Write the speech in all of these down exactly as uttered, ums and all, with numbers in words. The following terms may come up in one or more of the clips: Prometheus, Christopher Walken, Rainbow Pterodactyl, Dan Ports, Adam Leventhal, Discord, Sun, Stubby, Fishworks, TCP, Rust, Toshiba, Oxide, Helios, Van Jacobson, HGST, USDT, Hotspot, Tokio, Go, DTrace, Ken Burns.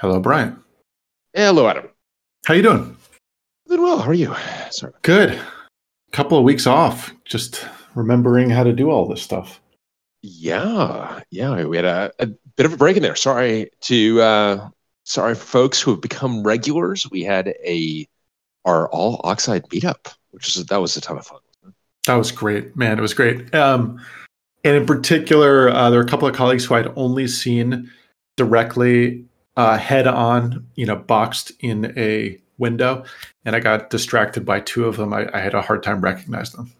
Hello, Bryan. Hello, Adam. How you doing? Doing well. How are you? Sorry. Good. A couple of weeks off, just remembering how to do all this stuff. Yeah, yeah. We had a, a bit of a break in there. Sorry to uh, sorry for folks who have become regulars. We had a our all Oxide meetup, which is that was a ton of fun. That was great, man. It was great. Um, and in particular, uh, there were a couple of colleagues who I'd only seen directly. Uh, head on, you know, boxed in a window, and I got distracted by two of them. I, I had a hard time recognizing them.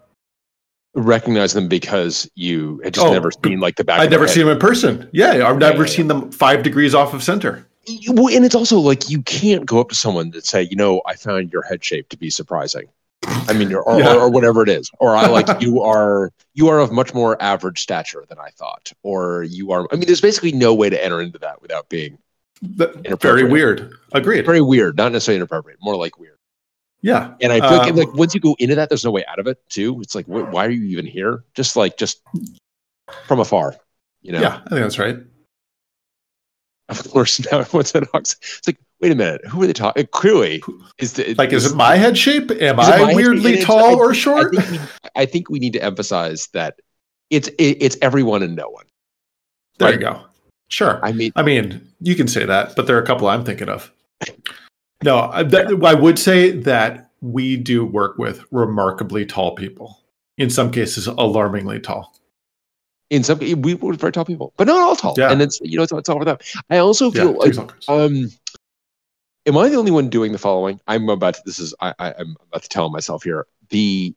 Recognize them because you had just oh, never seen like the back. I'd never seen them in person. Yeah, I've never yeah. seen them five degrees off of center. Well, and it's also like you can't go up to someone and say, you know, I found your head shape to be surprising. I mean, or, yeah. or, or whatever it is, or I like you are you are of much more average stature than I thought, or you are. I mean, there's basically no way to enter into that without being. Very weird. Agreed. Very weird. Not necessarily inappropriate. More like weird. Yeah. And I feel like, um, like once you go into that, there's no way out of it too. It's like, wh- why are you even here? Just like, just from afar, you know? Yeah, I think that's right. Of course, now everyone's at Ox. It's like, wait a minute. Who are they talking? Clearly, is the, like, is, is it my head shape? Am I weirdly tall or short? I think, we, I think we need to emphasize that it's it, it's everyone and no one. There right? you go. Sure. I mean, I mean, you can say that, but there are a couple I'm thinking of. No, that, I would say that we do work with remarkably tall people. In some cases, alarmingly tall. In some, we work with very tall people, but not all tall. Yeah. And it's, you know, it's, it's all for them. I also feel yeah, like, um, am I the only one doing the following? I'm about to, this is, I, I, I'm about to tell myself here. The,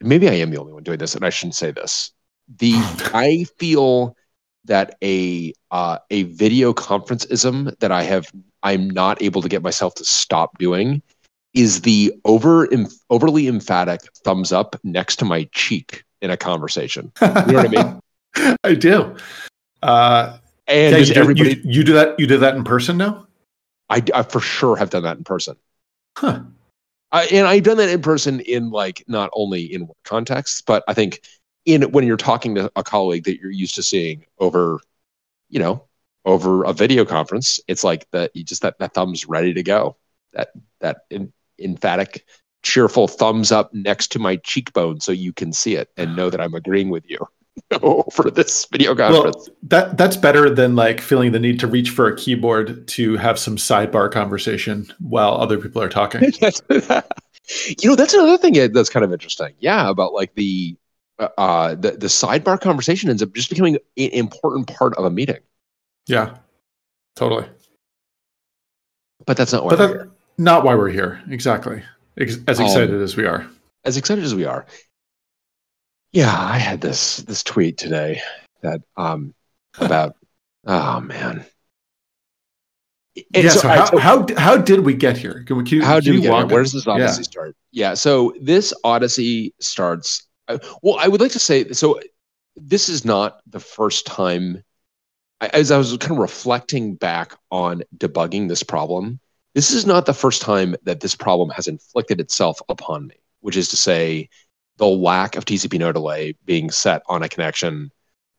maybe I am the only one doing this, and I shouldn't say this. The, I feel... that a uh, a video conferenceism that I have I'm not able to get myself to stop doing is the over em, overly emphatic thumbs up next to my cheek in a conversation. You know what I mean? I do. Uh, and yeah, you, do, everybody, you, you do that. You do that in person now. I, I for sure have done that in person. Huh. I, and I've done that in person in like not only in work contexts, but I think. In when you're talking to a colleague that you're used to seeing over, you know, over a video conference, it's like that you just that, that thumbs ready to go. That that in, emphatic, cheerful thumbs up next to my cheekbone so you can see it and know that I'm agreeing with you over this video conference. Well, that that's better than like feeling the need to reach for a keyboard to have some sidebar conversation while other people are talking. You know, that's another thing that's kind of interesting. Yeah, about like the Uh, the, the sidebar conversation ends up just becoming an important part of a meeting. Yeah, totally. But that's not why but we're here. Not why we're here, exactly. Ex- as excited um, as we are. As excited as we are. Yeah, I had this this tweet today that um about, oh man. And yeah, so, so how, I, so how how did we get here? Can we, can, how did we get here? Where does this Odyssey yeah. start? Yeah, so this Odyssey starts... Well, I would like to say, so this is not the first time, as I was kind of reflecting back on debugging this problem, this is not the first time that this problem has inflicted itself upon me, which is to say the lack of T C P no delay being set on a connection,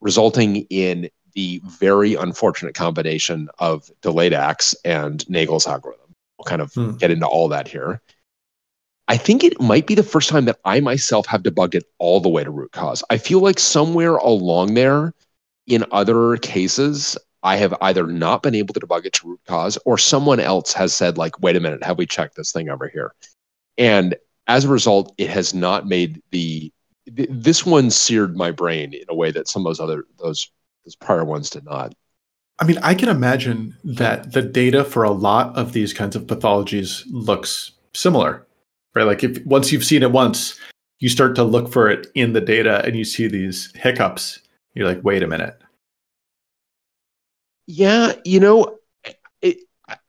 resulting in the very unfortunate combination of delayed acts and Nagle's algorithm. We'll kind of hmm. get into all that here. I think it might be the first time that I myself have debugged it all the way to root cause. I feel like somewhere along there, in other cases, I have either not been able to debug it to root cause or someone else has said like, wait a minute, have we checked this thing over here? And as a result, it has not made the, th- this one seared my brain in a way that some of those other, those, those prior ones did not. I mean, I can imagine that the data for a lot of these kinds of pathologies looks similar. Right, like if once you've seen it once, you start to look for it in the data, and you see these hiccups. You're like, wait a minute. Yeah, you know, it,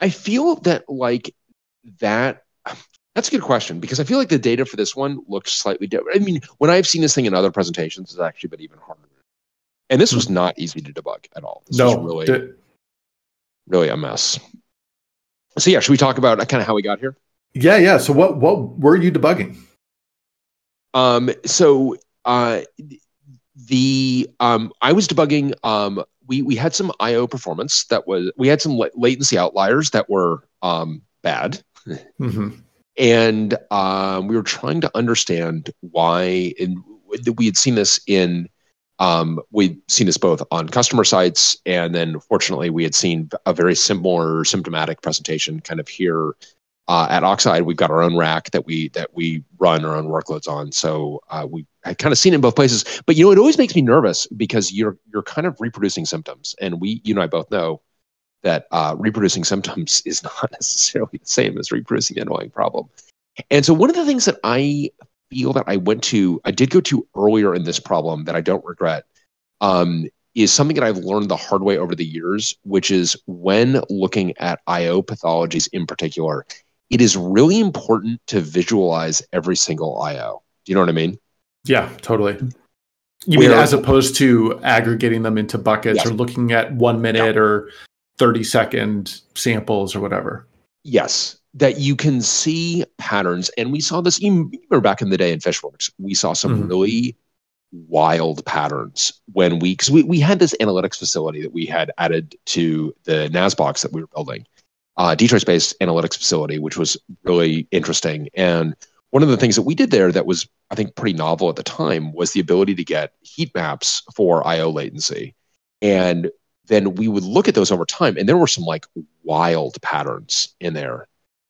I feel that like that. That's a good question because I feel like the data for this one looks slightly different. I mean, when I've seen this thing in other presentations, it's actually been even harder. And this was not easy to debug at all. This no, was really, did- really a mess. So yeah, should we talk about kind of how we got here? Yeah, yeah. So what what were you debugging? Um, so uh, the um, I was debugging um, we we had some I O performance that was, we had some la- latency outliers that were um, bad. Mm-hmm. And um, we were trying to understand why, and we had seen this in, um, we'd seen this both on customer sites, and then fortunately we had seen a very similar symptomatic presentation kind of here uh, at Oxide. We've got our own rack that we that we run our own workloads on, so uh, we had kind of seen it in both places. But you know, it always makes me nervous because you're you're kind of reproducing symptoms, and we, you and I both know that uh, reproducing symptoms is not necessarily the same as reproducing the annoying problem. And so one of the things that I feel that I went to, I did go to earlier in this problem that I don't regret, um, is something that I've learned the hard way over the years, which is when looking at I O pathologies in particular, it is really important to visualize every single I O. Do you know what I mean? Yeah, totally. You Where, mean as opposed to aggregating them into buckets yes. or looking at one minute yeah. or thirty second samples or whatever. Yes, that you can see patterns. And we saw this even back in the day in Fishworks. We saw some mm-hmm. really wild patterns when we, because we, we had this analytics facility that we had added to the N A S box that we were building, uh, DTrace based analytics facility, which was really interesting. And one of the things that we did there that was, I think, pretty novel at the time was the ability to get heat maps for I O latency. And then we would look at those over time, and there were some like wild patterns in there.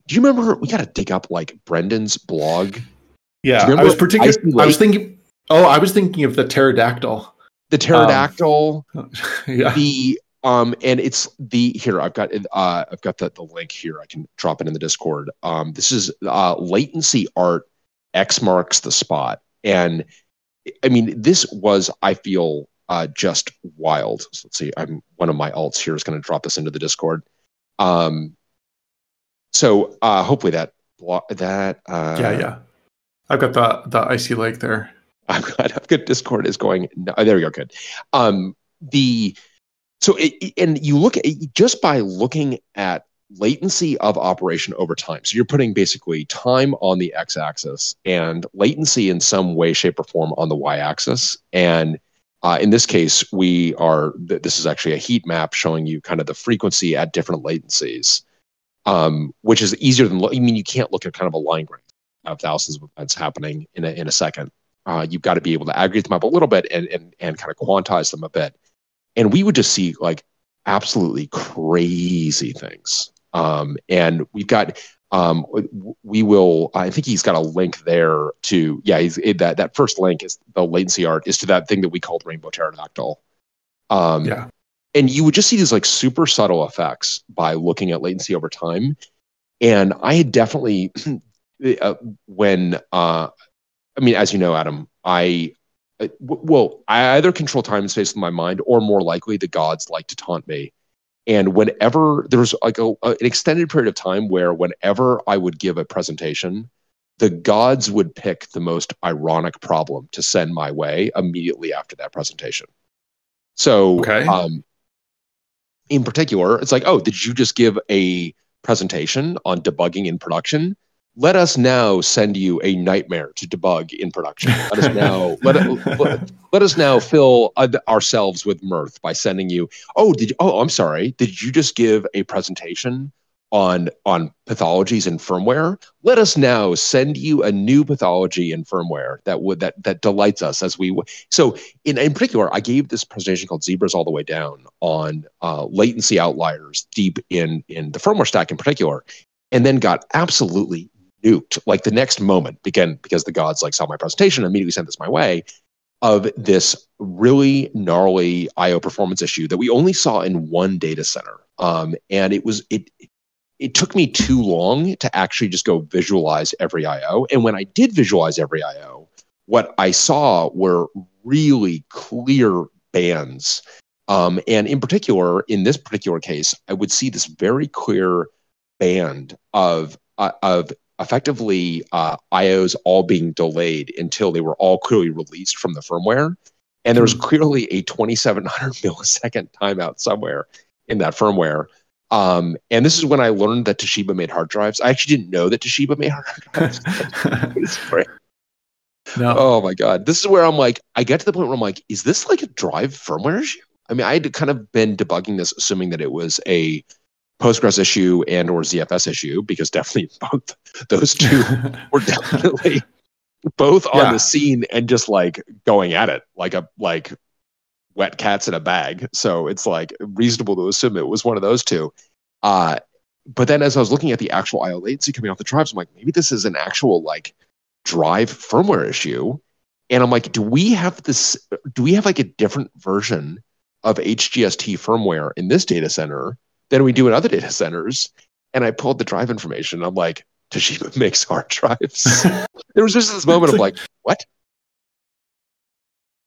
Do you remember? We got to dig up like Brendan's blog. Yeah, I was particularly. I was thinking. Oh, I was thinking of the pterodactyl. The pterodactyl. Um, yeah. The um, and it's the here. I've got uh, I've got the, the link here. I can drop it in the Discord. Um, this is uh, Latency Art. X marks the spot, and I mean, this was, I feel, Uh, just wild. So let's see. I'm one of my alts here is going to drop this into the Discord. Um, so uh, hopefully that that uh, yeah yeah. I've got the the icy lake there. I've got I've got Discord is going. No, there we go. Good. Um, the so it, and you look at it, just by looking at latency of operation over time. So you're putting basically time on the x-axis and latency in some way, shape, or form on the y-axis. And Uh, in this case, we are. Th- this is actually a heat map showing you kind of the frequency at different latencies, um, which is easier than. Lo- I mean, you can't look at kind of a line graph of thousands of events happening in a in a second. Uh, you've got to be able to aggregate them up a little bit and and and kind of quantize them a bit. And we would just see like absolutely crazy things. Um, and we've got. Um, we will, I think he's got a link there to, yeah, he's, that, that first link is the latency art is to that thing that we called Rainbow Pterodactyl. Um, yeah. And you would just see these like super subtle effects by looking at latency over time. And I had definitely, uh, when, uh, I mean, as you know, Adam, I, uh, w- well, I either control time and space with my mind, or more likely the gods like to taunt me. And whenever there was like a, a, an extended period of time where whenever I would give a presentation, the gods would pick the most ironic problem to send my way immediately after that presentation. So okay. um, in particular, it's like, oh, did you just give a presentation on debugging in production? Let us now send you a nightmare to debug in production. Let us now let, let, let us now fill ourselves with mirth by sending you. Oh, did you, oh, I'm sorry. Did you just give a presentation on on pathologies in firmware? Let us now send you a new pathology in firmware that would that that delights us as we. So in in particular, I gave this presentation called "Zebras All the Way Down" on uh, latency outliers deep in in the firmware stack in particular, and then got absolutely nuked, like the next moment, again, because the gods like saw my presentation and immediately sent this my way, of this really gnarly I O performance issue that we only saw in one data center. Um, and it was it it took me too long to actually just go visualize every I O. And when I did visualize every I O, what I saw were really clear bands. Um, and in particular, in this particular case, I would see this very clear band of uh, of effectively uh, I Os all being delayed until they were all clearly released from the firmware. And there was clearly a twenty-seven hundred millisecond timeout somewhere in that firmware. Um, and this is when I learned that Toshiba made hard drives. I actually didn't know that Toshiba made hard drives. No. Oh my God. This is where I'm like, I get to the point where I'm like, is this like a drive firmware issue? I mean, I had kind of been debugging this, assuming that it was a Postgres issue and or Z F S issue, because definitely both those two were definitely both yeah. on the scene and just like going at it like a like wet cats in a bag. So it's like reasonable to assume it was one of those two. Uh, but then as I was looking at the actual I O latency coming off the tribes, I'm like, maybe this is an actual like drive firmware issue. And I'm like, do we have this? Do we have like a different version of H G S T firmware in this data center than we do in other data centers? And I pulled the drive information. I'm like, Toshiba makes hard drives. There was just this moment of like, what?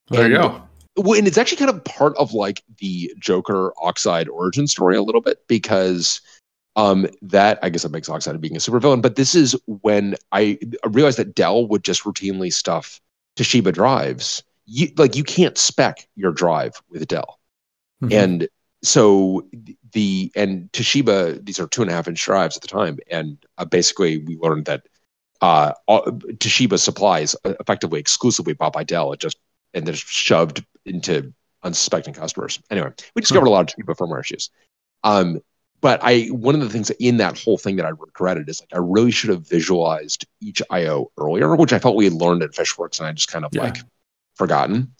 There and, you go. Well, and it's actually kind of part of like the Joker Oxide origin story a little bit, because um, that, I guess that makes Oxide being a supervillain, but this is when I realized that Dell would just routinely stuff Toshiba drives. You, like, you can't spec your drive with Dell. Mm-hmm. And so the, and Toshiba, these are two and a half inch drives at the time. And uh, basically we learned that uh, all, Toshiba supplies effectively exclusively bought by Dell. It just, and they're shoved into unsuspecting customers. Anyway, we discovered huh. a lot of Toshiba firmware issues. Um, but I, one of the things in that whole thing that I regretted is like, I really should have visualized each I O earlier, which I felt we had learned at Fishworks and I just kind of yeah. like forgotten.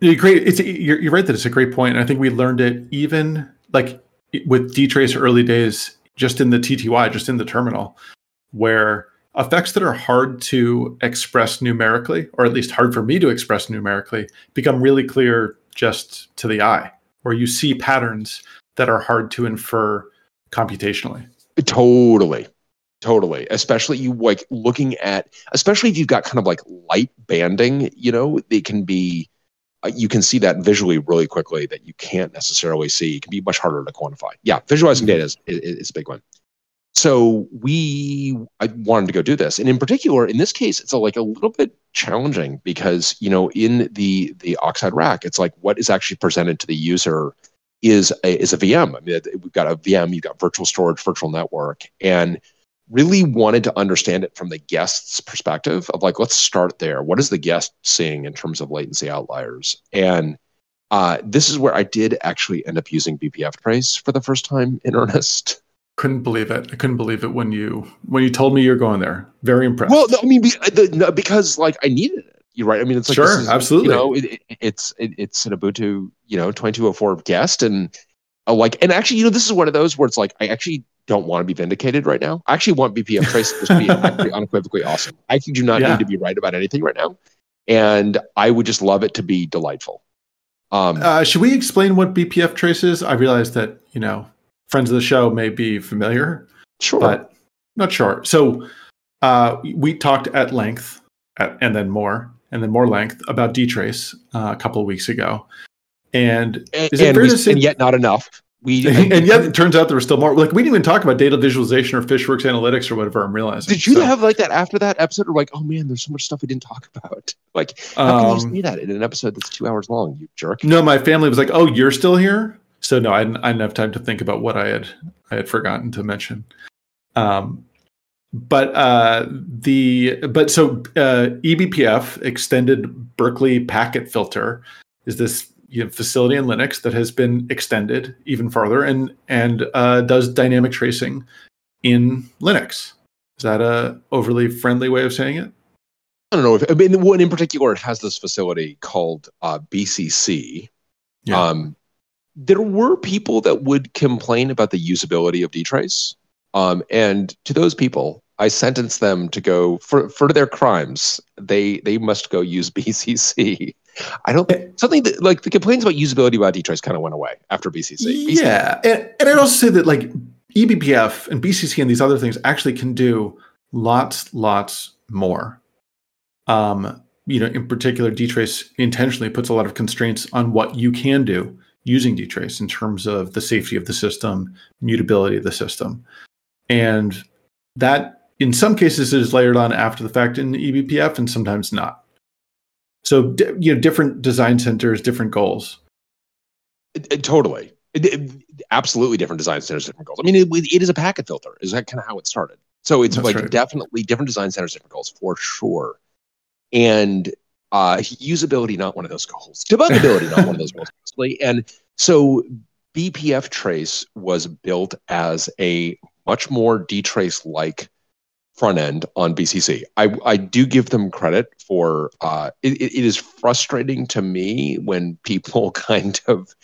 Great. It's, you're, you're right that it's a great point. And I think we learned it even like with DTrace early days, just in the T T Y, just in the terminal, where effects that are hard to express numerically, or at least hard for me to express numerically, become really clear just to the eye, where you see patterns that are hard to infer computationally. Totally. Totally. Especially you like looking at, especially if you've got kind of like light banding, you know, they can be, uh, you can see that visually really quickly that you can't necessarily see. It can be much harder to quantify. Yeah. Visualizing data is, is, is a big one. So we I wanted to go do this. And in particular, in this case, it's a, like a little bit challenging because, you know, in the, the Oxide rack, it's like what is actually presented to the user is a, is a V M. I mean, we've got a V M, you've got virtual storage, virtual network, and really wanted to understand it from the guest's perspective of like, let's start there. What is the guest seeing in terms of latency outliers? And uh, this is where I did actually end up using B P F trace for the first time in earnest. Couldn't believe it. I couldn't believe it when you when you told me you're going there. Very impressed. Well, no, I mean, be, the, no, because like I needed it. You're right. I mean, it's like sure, this is, absolutely. You know, it, it, it's it, it's an Ubuntu, you know, twenty two oh four guest, and uh, like, and actually, you know, this is one of those where it's like I actually don't want to be vindicated right now. I actually want B P F trace to just be actually unequivocally awesome. I do not yeah. need to be right about anything right now. And I would just love it to be delightful. Um, uh, should we explain what B P F trace is? I realize that, you know, friends of the show may be familiar. Sure. But not sure. So uh, we talked at length at, and then more and then more length about DTrace uh, a couple of weeks ago. And, and, is it and, fair we, to say, and yet not enough. We, and, and yet it turns out there was still more. Like, we didn't even talk about data visualization or Fishworks analytics or whatever, I'm realizing. Did you so. have like that after that episode? Or like, oh man, there's so much stuff we didn't talk about. Like, how um, can you just do that in an episode that's two hours long, you jerk? No, my family was like, oh, you're still here? So no, I didn't, I didn't have time to think about what I had I had forgotten to mention. Um, but uh, the but so uh, eBPF, extended Berkeley packet filter, is this, you know, facility in Linux that has been extended even farther and and uh, does dynamic tracing in Linux. Is that a overly friendly way of saying it? I don't know. If, I mean, one in particular, it has this facility called uh, B C C. Yeah. Um, there were people that would complain about the usability of DTrace. Um, and to those people, I sentenced them to go for, for their crimes. They they must go use B C C. I don't think something that like the complaints about usability about DTrace kind of went away after B C C. Yeah. B C C. And, and I'd also say that like eBPF and B C C and these other things actually can do lots, lots more. Um, you know, in particular, DTrace intentionally puts a lot of constraints on what you can do using DTrace in terms of the safety of the system, mutability of the system. And that in some cases is layered on after the fact in eBPF and sometimes not. So, you know, different design centers, different goals. It, it, totally. It, it, absolutely different design centers, different goals. I mean, it, it is a packet filter. Is that kind of how it started? So it's That's like right. definitely different design centers, different goals for sure. And uh, usability, not one of those goals. Debuggability, not one of those goals. Mostly. And So B P F Trace was built as a much more DTrace-like front end on B C C. I, I do give them credit for, uh, it, it is frustrating to me when people kind of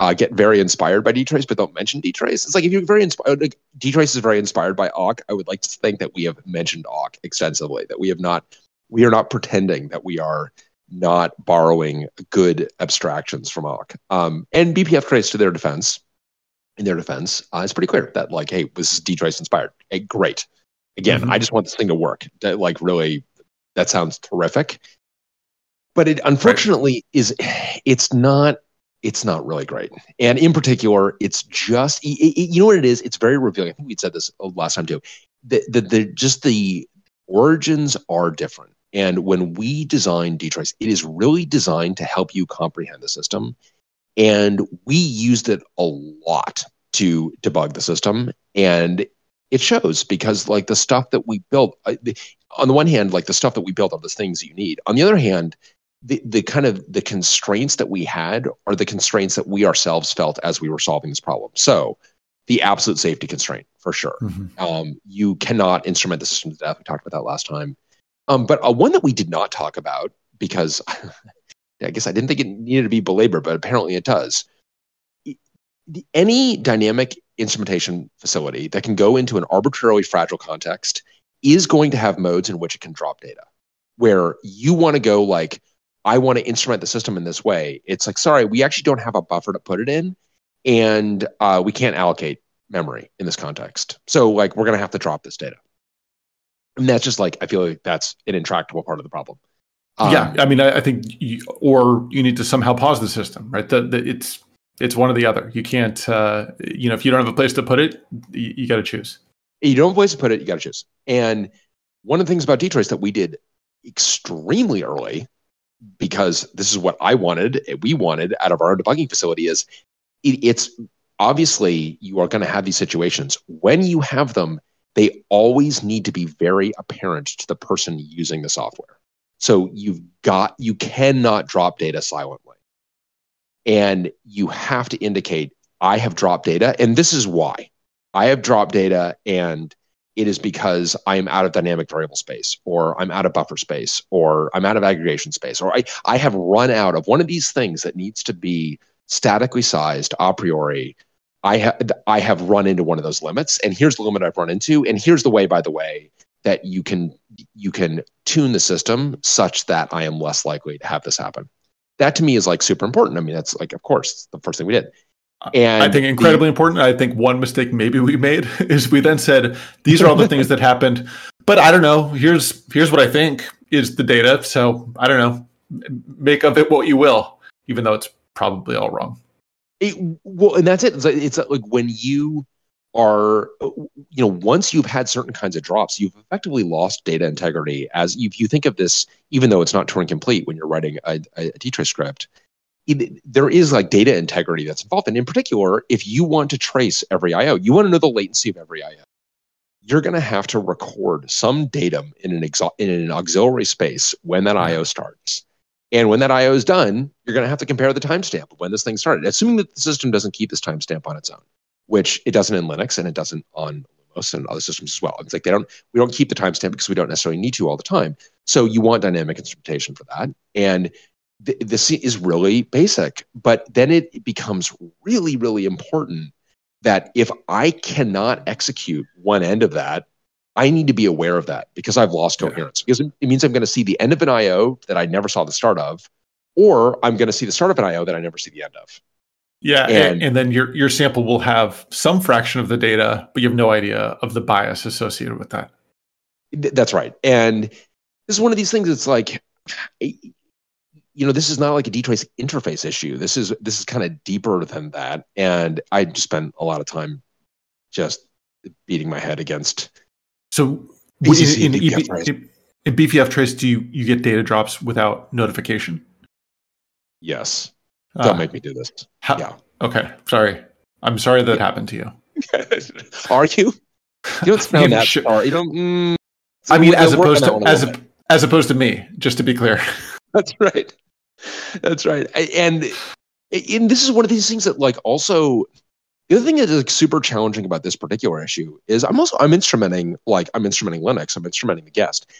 uh, get very inspired by DTrace but don't mention DTrace. It's like, if you're very inspired, like, DTrace is very inspired by A W K. I would like to think that we have mentioned A W K extensively, that we have not, we are not pretending that we are not borrowing good abstractions from A W K. Um, and B P F Trace, to their defense, in their defense, uh, it's pretty clear that, like, hey, this is DTrace inspired. Hey, great. Again, mm-hmm. I just want this thing to work. That, like, really, that sounds terrific. But it unfortunately is, it's not, it's not really great. And in particular, it's just, it, it, you know what it is? It's very revealing. I think we said this last time too. The, the, the, just the origins are different. And when we design DTrace, it is really designed to help you comprehend the system. And we used it a lot to debug the system. And it shows, because, like, the stuff that we built, on the one hand, like, the stuff that we built are the things that you need. On the other hand, the, the kind of the constraints that we had are the constraints that we ourselves felt as we were solving this problem. So the absolute safety constraint, for sure. Mm-hmm. Um, you cannot instrument the system to death. We talked about that last time. Um, but uh, one that we did not talk about, because I guess I didn't think it needed to be belabored, but apparently it does. Any dynamic instrumentation facility that can go into an arbitrarily fragile context is going to have modes in which it can drop data, where you want to go, like, I want to instrument the system in this way. It's like, sorry, we actually don't have a buffer to put it in, and uh, we can't allocate memory in this context. So, like, we're going to have to drop this data. And that's just, like, I feel like that's an intractable part of the problem. Um, yeah, I mean, I, I think, you, or you need to somehow pause the system, right? The, the, it's It's one or the other. You can't, uh, you know, if you don't have a place to put it, you, you got to choose. You don't have a place to put it, you got to choose. And one of the things about DTrace that we did extremely early, because this is what I wanted, we wanted out of our own debugging facility, is it, it's obviously you are going to have these situations. When you have them, they always need to be very apparent to the person using the software. So you've got, you cannot drop data silently. And you have to indicate, I have dropped data, and this is why. I have dropped data, and it is because I am out of dynamic variable space, or I'm out of buffer space, or I'm out of aggregation space, or I, I have run out of one of these things that needs to be statically sized a priori. I, ha- I have run into one of those limits, and here's the limit I've run into, and here's the way, by the way, that you can you can tune the system such that I am less likely to have this happen. That, to me, is, like, super important. I mean, that's, like, of course, the first thing we did. And I think incredibly the, important. I think one mistake maybe we made is we then said, these are all the things that happened, but I don't know. Here's here's what I think is the data. So I don't know. Make of it what you will, even though it's probably all wrong. It, well, and that's it. It's like, it's like when you are, you know, once you've had certain kinds of drops, you've effectively lost data integrity. As if you think of this, even though it's not Turing complete when you're writing a, a, a DTrace script, it, there is, like, data integrity that's involved. And in particular, if you want to trace every I O, you want to know the latency of every I O, you're going to have to record some datum in an exo- in an auxiliary space when that I O starts. And when that I O is done, you're going to have to compare the timestamp of when this thing started, assuming that the system doesn't keep this timestamp on its own, which it doesn't in Linux, and it doesn't on Lumos and other systems as well. It's like they don't, we don't keep the timestamp because we don't necessarily need to all the time. So you want dynamic instrumentation for that. And th- this is really basic, but then it becomes really, really important that if I cannot execute one end of that, I need to be aware of that because I've lost coherence. Because it means I'm going to see the end of an I O that I never saw the start of, or I'm going to see the start of an I O that I never see the end of. Yeah, and, and then your your sample will have some fraction of the data, but you have no idea of the bias associated with that. Th- that's right. And this is one of these things that's like, you know, this is not like a DTrace interface issue. This is this is kind of deeper than that. And I just spent a lot of time just beating my head against. So B C C, in, in, B P F trace. in, in B P F Trace, do you, you get data drops without notification? Yes. Don't uh, make me do this. How, yeah. Okay. Sorry. I'm sorry that yeah. happened to you. Are you? You don't sound that sure. sorry. You don't. Mm, I mean, as opposed to as a, as opposed to me. Just to be clear. That's right. That's right. I, and and this is one of these things that, like, also the other thing that is like super challenging about this particular issue is I'm also I'm instrumenting like I'm instrumenting Linux, I'm instrumenting the guest.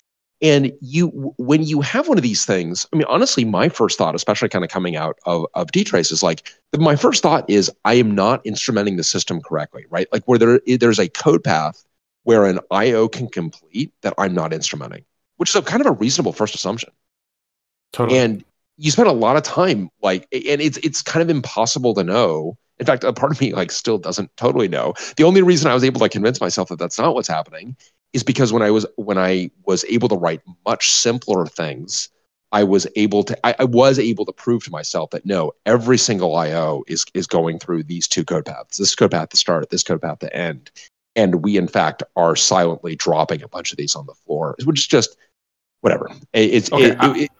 And you, when you have one of these things, I mean, honestly, my first thought, especially kind of coming out of, of DTrace, is like, my first thought is I am not instrumenting the system correctly, right? Like where there there's a code path where an I O can complete that I'm not instrumenting, which is a kind of a reasonable first assumption. Totally. And you spend a lot of time, like, and it's it's kind of impossible to know. In fact, a part of me like still doesn't totally know. The only reason I was able to convince myself that that's not what's happening is because when I was when I was able to write much simpler things, I was able to I, I was able to prove to myself that no, every single I O is is going through these two code paths. This code path to start, this code path to end, and we in fact are silently dropping a bunch of these on the floor, which is just whatever. It, it's okay, it, I, it,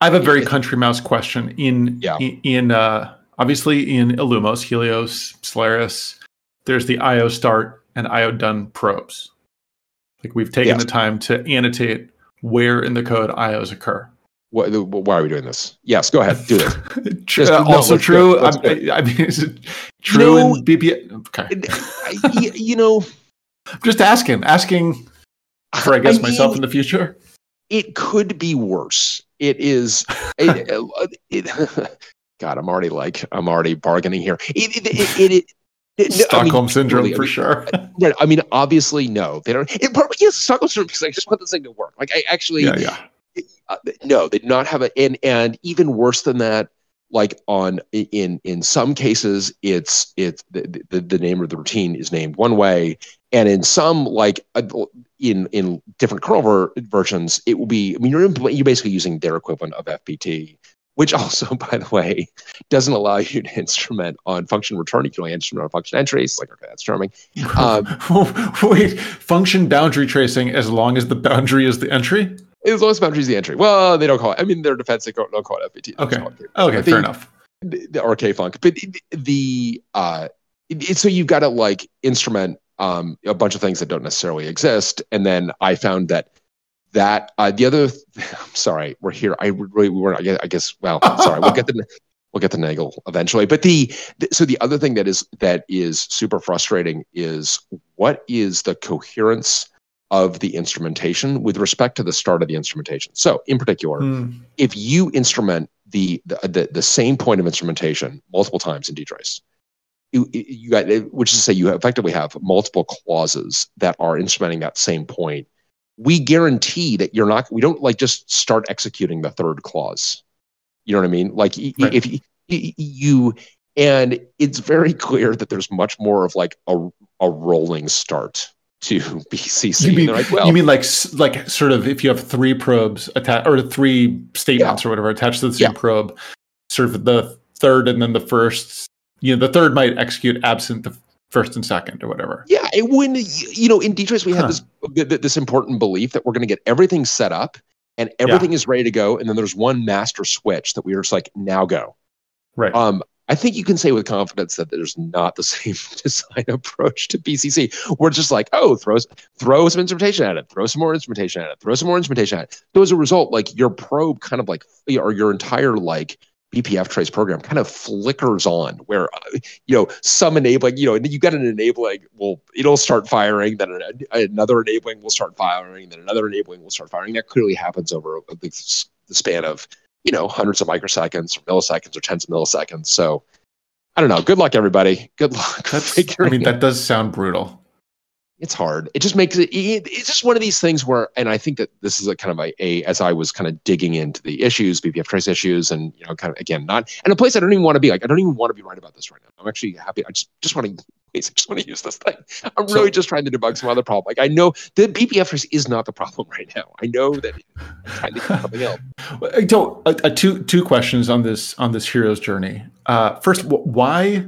I have a very it, country mouse question. In yeah. in, in uh, obviously in Illumos, Helios, Solaris, there's the I O start and I O done probes. Like we've taken yes. the time to annotate where in the code I Os occur. What, why are we doing this? Yes, go ahead, do this. True, uh, also no, true. I, I mean, is it true you know, in B P F? Okay. I, you know, I'm just asking, asking for I guess I myself mean, in the future. It could be worse. It is. it, it, God, I'm already like I'm already bargaining here. It. it, it, it, it No, Stockholm I mean, syndrome really, for I mean, sure. Right. I mean, obviously, no. They don't. It probably is Stockholm syndrome because I just want this thing to work. Like, I actually, yeah, yeah. It, uh, no, they did not have a. And and even worse than that, like on in in some cases, it's it's the the, the name of the routine is named one way, and in some like in in different kernel ver- versions, it will be. I mean, you're impl- you're basically using their equivalent of F P T. Which also, by the way, doesn't allow you to instrument on function return. You can only instrument on function entries. Like, okay, that's charming. Um, Wait, function boundary tracing as long as the boundary is the entry? As long as the boundary is the entry. Well, they don't call it. I mean, their defense, they don't call it F B T. Okay, it okay fair enough. The, the R K func. But the, uh, it, so you've got to like instrument um, a bunch of things that don't necessarily exist. And then I found that That uh, the other, th- I'm sorry, we're here. I really we weren't. I guess, I guess. Well, sorry. We'll get the we'll get the Nagle eventually. But the, the so the other thing that is that is super frustrating is what is the coherence of the instrumentation with respect to the start of the instrumentation. So in particular, mm. if you instrument the the, the the same point of instrumentation multiple times in DTrace, you, you got which is to say you effectively have multiple clauses that are instrumenting that same point. We guarantee that you're not, we don't like just start executing the third clause. You know what I mean? Like right. if you, and it's very clear that there's much more of like a, a rolling start to B C C. You mean, like, well, you mean like, like sort of if you have three probes attached or three statements yeah. or whatever attached to the same yeah. probe, sort of the third and then the first, you know, the third might execute absent the first and second or whatever. Yeah, it, when you know in DTrace we huh. have this this important belief that we're going to get everything set up and everything yeah. is ready to go, and then there's one master switch that we are just like now go. Right. Um, I think you can say with confidence that there's not the same design approach to B C C. We're just like oh throw throw some instrumentation at it, throw some more instrumentation at it, throw some more instrumentation at it. So as a result, like your probe kind of like or your entire like. B P F trace program kind of flickers on where, you know, some enabling, you know, and you got an enabling, well, it'll start firing, then another enabling will start firing, then another enabling will start firing. That clearly happens over the span of, you know, hundreds of microseconds or milliseconds or tens of milliseconds. So I don't know. Good luck, everybody. Good luck. That's, I mean, that does sound brutal. It's hard. It just makes it, it, it's just one of these things where, and I think that this is a kind of a, a, as I was kind of digging into the issues, B P F trace issues, and, you know, kind of, again, not, and a place I don't even want to be, like, I don't even want to be right about this right now. I'm actually happy. I just, just want to, please, I just want to use this thing. I'm really so, just trying to debug some other problem. Like, I know the B P F trace is not the problem right now. I know that I'm trying to do something else. So, uh, uh, two, two questions on this, on this hero's journey. Uh, first, why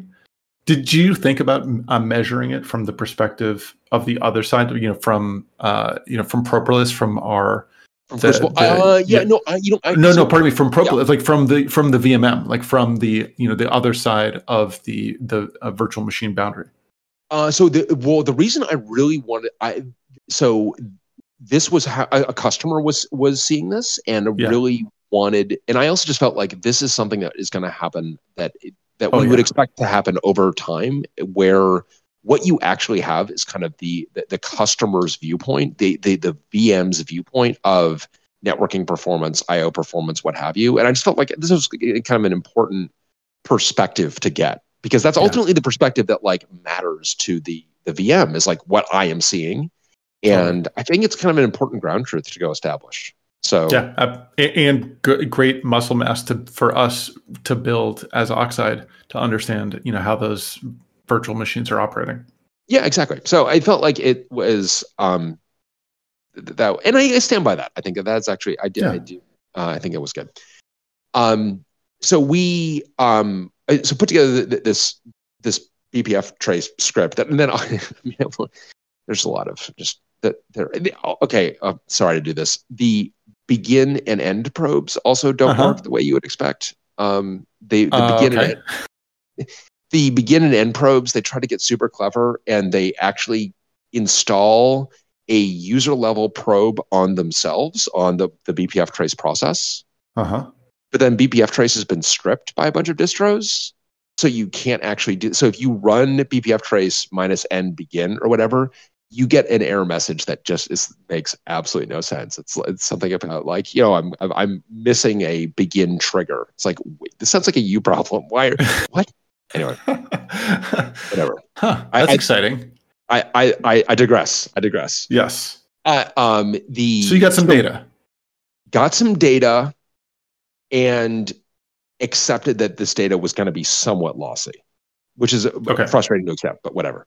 did you think about uh, measuring it from the perspective of the other side? You know, from uh, you know, from Propolis, from our the, Crucible. The, uh, yeah, yeah, no, I, you know, I, no, so, no. Pardon me, from Propolis, yeah. like from the from the V M M, like from the you know the other side of the the uh, virtual machine boundary. Uh, so the well, the reason I really wanted, I so this was how a customer was was seeing this, and yeah. really wanted, and I also just felt like this is something that is going to happen that that oh, we yeah. would expect to happen over time, where what you actually have is kind of the the, the customer's viewpoint, the, the the V M's viewpoint of networking performance, I O performance, what have you. And I just felt like this was kind of an important perspective to get, because that's yeah. ultimately the perspective that like matters to the the V M, is like what I am seeing. And I think it's kind of an important ground truth to go establish. So yeah, uh, and g- great muscle mass to, for us to build as Oxide, to understand, you know, how those virtual machines are operating. Yeah, exactly. So I felt like it was um, that, and I, I stand by that. I think that that's actually I did. Yeah. I do. Uh, I think it was good. Um, so we um, so put together th- this this B P F trace script, that, and then I mean, there's a lot of just. That there, okay. Uh, sorry to do this. The begin and end probes also don't uh-huh. work the way you would expect. Um, they the uh, begin okay. and end, the begin and end probes. They try to get super clever, and they actually install a user level probe on themselves on the, the B P F trace process. Uh-huh. But then B P F trace has been stripped by a bunch of distros, so you can't actually do. So if you run B P F trace minus end begin or whatever, you get an error message that just is, makes absolutely no sense. It's, it's something about like, you know, I'm I'm missing a begin trigger. It's like, wait, this sounds like a you problem. Why? Are, what? Anyway, whatever. Huh, that's I, exciting. I, I I I digress. I digress. Yes. Uh, um. The so you got some data. Got some data, and accepted that this data was going to be somewhat lossy, which is okay. frustrating to accept, but whatever.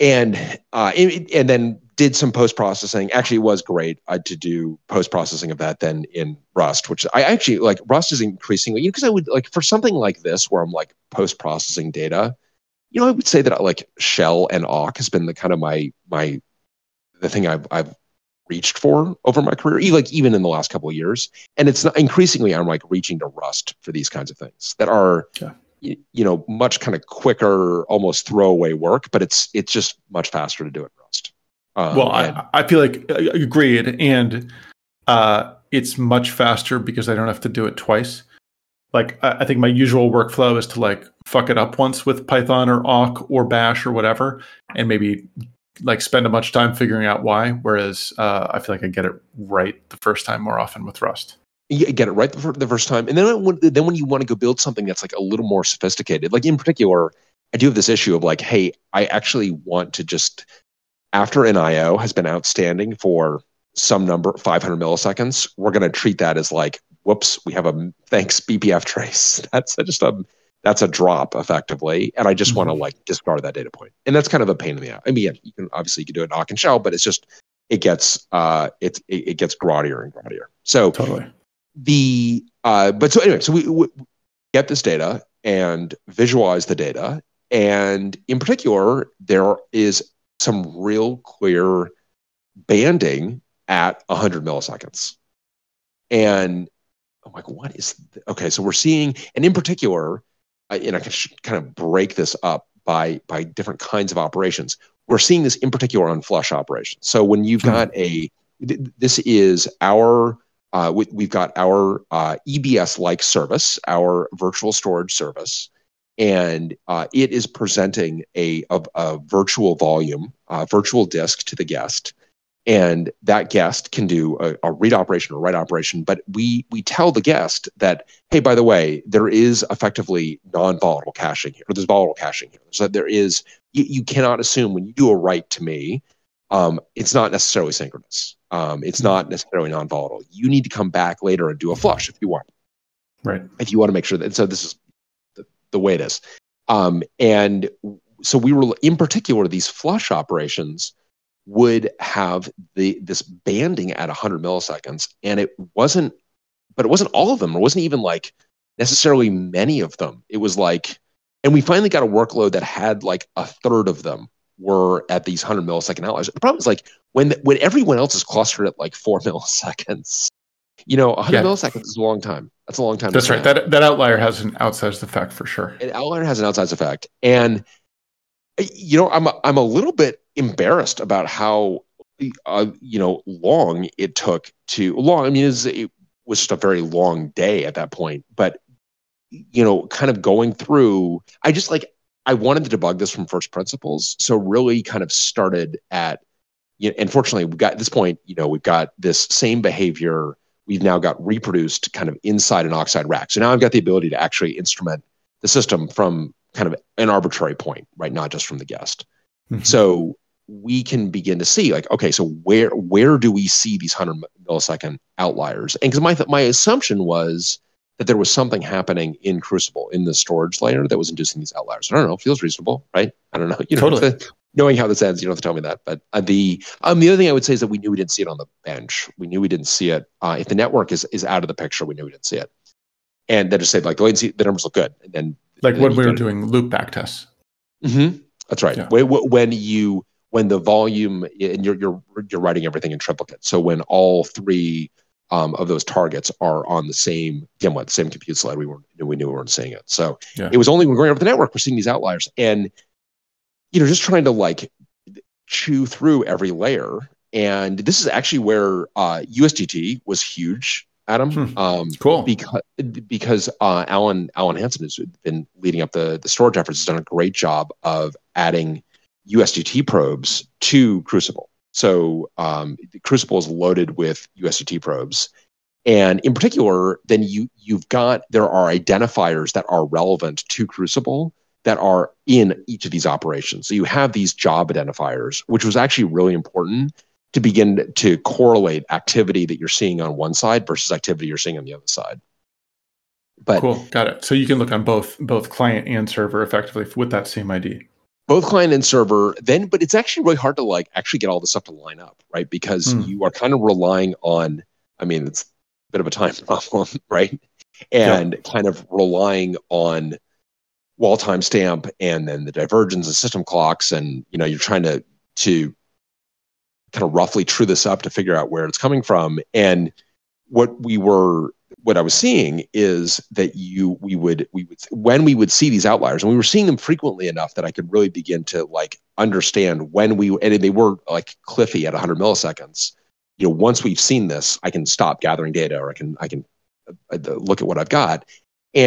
And uh, it, and then did some post processing. Actually, it was great uh, to do post processing of that then in Rust, which I actually like. Rust is increasingly, you know, because I would like for something like this where I'm like post processing data. You know, I would say that like shell and awk has been the kind of my my the thing I've I've reached for over my career, like even in the last couple of years. And it's not, increasingly I'm like reaching to Rust for these kinds of things that are. Yeah. You know, much kind of quicker, almost throwaway work, but it's it's just much faster to do it in Rust. Um, well, and- I, I feel like agreed, and uh, it's much faster because I don't have to do it twice. Like I, I think my usual workflow is to like fuck it up once with Python or awk or Bash or whatever, and maybe like spend a bunch of time figuring out why. Whereas uh, I feel like I get it right the first time more often with Rust. You get it right the first time, and then then when you want to go build something that's like a little more sophisticated, like in particular, I do have this issue of like, hey, I actually want to just after an I O has been outstanding for some number, five hundred milliseconds, we're going to treat that as like, whoops, we have a thanks B P F trace. That's just a that's a drop effectively, and I just mm-hmm. want to like discard that data point, and that's kind of a pain in the ass. I mean, yeah, you can obviously you can do an awk and shell, but it's just it gets uh it it, it gets grottier and grottier. So totally. The uh, but so anyway, so we, we get this data and visualize the data, and in particular, there is some real clear banding at one hundred milliseconds, and I'm like, what is th-? Okay? So we're seeing, and in particular, I, and I can sh- kind of break this up by by different kinds of operations. We're seeing this in particular on flush operations. So when you've got a, th- this is our Uh, we, we've got our uh, E B S-like service, our virtual storage service, and uh, it is presenting a, a, a virtual volume, a virtual disk to the guest, and that guest can do a, a read operation or write operation. But we we tell the guest that, hey, by the way, there is effectively non-volatile caching here, or there's volatile caching here. So there is, you, you cannot assume when you do a write to me, um, it's not necessarily synchronous. Um, it's not necessarily non-volatile. You need to come back later and do a flush if you want. Right. If you want to make sure that, so this is the, the way it is. Um, and so we were, in particular, these flush operations would have the this banding at one hundred milliseconds. And it wasn't, but it wasn't all of them. It wasn't even like necessarily many of them. It was like, and we finally got a workload that had like a third of them were at these one hundred millisecond outliers. The problem is like when the, when everyone else is clustered at like four milliseconds, you know, one hundred yeah. milliseconds is a long time. That's a long time. That's right. Time. That that outlier has an outsized effect for sure. An outlier has an outsized effect, and you know, I'm a, I'm a little bit embarrassed about how uh, you know long it took to long. I mean, it was, it, was just a very long day at that point. But, you know, kind of going through, I just like, I wanted to debug this from first principles. So really kind of started at, you know, unfortunately, we've got at this point, you know, we've got this same behavior. We've now got reproduced kind of inside an Oxide rack. So now I've got the ability to actually instrument the system from kind of an arbitrary point, right? Not just from the guest. Mm-hmm. So we can begin to see like, okay, so where where do we see these one hundred millisecond outliers? And because my, th- my assumption was that there was something happening in Crucible, in the storage layer, that was inducing these outliers. I don't know. Feels reasonable, right? I don't know. You know, totally. The, knowing how this ends, you don't have to tell me that. But uh, the um, the other thing I would say is that we knew we didn't see it on the bench. We knew we didn't see it. Uh, if the network is is out of the picture, we knew we didn't see it. And then just say like the latency, the numbers look good. And then like when we were doing loop back tests. Mm-hmm. That's right. Yeah. When, when you when the volume and you're you're you're writing everything in triplicate. So when all three Um, of those targets are on the same gimlet, same compute slide, we weren't, we knew we weren't seeing it. So yeah. It was only when going over the network we're seeing these outliers, and you know, just trying to like chew through every layer. And this is actually where uh, U S D T was huge, Adam. Hmm. Um, cool, because because uh, Alan Alan Hansen has been leading up the the storage efforts. Has done a great job of adding U S D T probes to Crucible. So um, Crucible is loaded with U S D T probes. And in particular, then you, you've got, there are identifiers that are relevant to Crucible that are in each of these operations. So you have these job identifiers, which was actually really important to begin to correlate activity that you're seeing on one side versus activity you're seeing on the other side. But, cool, got it. So you can look on both both client and server effectively with that same I D. Both client and server, then, but it's actually really hard to like actually get all this stuff to line up, right? Because hmm. you are kind of relying on, I mean, it's a bit of a time problem, right? And yeah. kind of relying on wall timestamp and then the divergence and system clocks, and you know, you're trying to to kind of roughly true this up to figure out where it's coming from. And what we were What I was seeing is that you, we would, we would, when we would see these outliers, and we were seeing them frequently enough that I could really begin to like understand when we, and they were like cliffy at one hundred milliseconds. You know, once we've seen this, I can stop gathering data, or I can, I can uh, look at what I've got.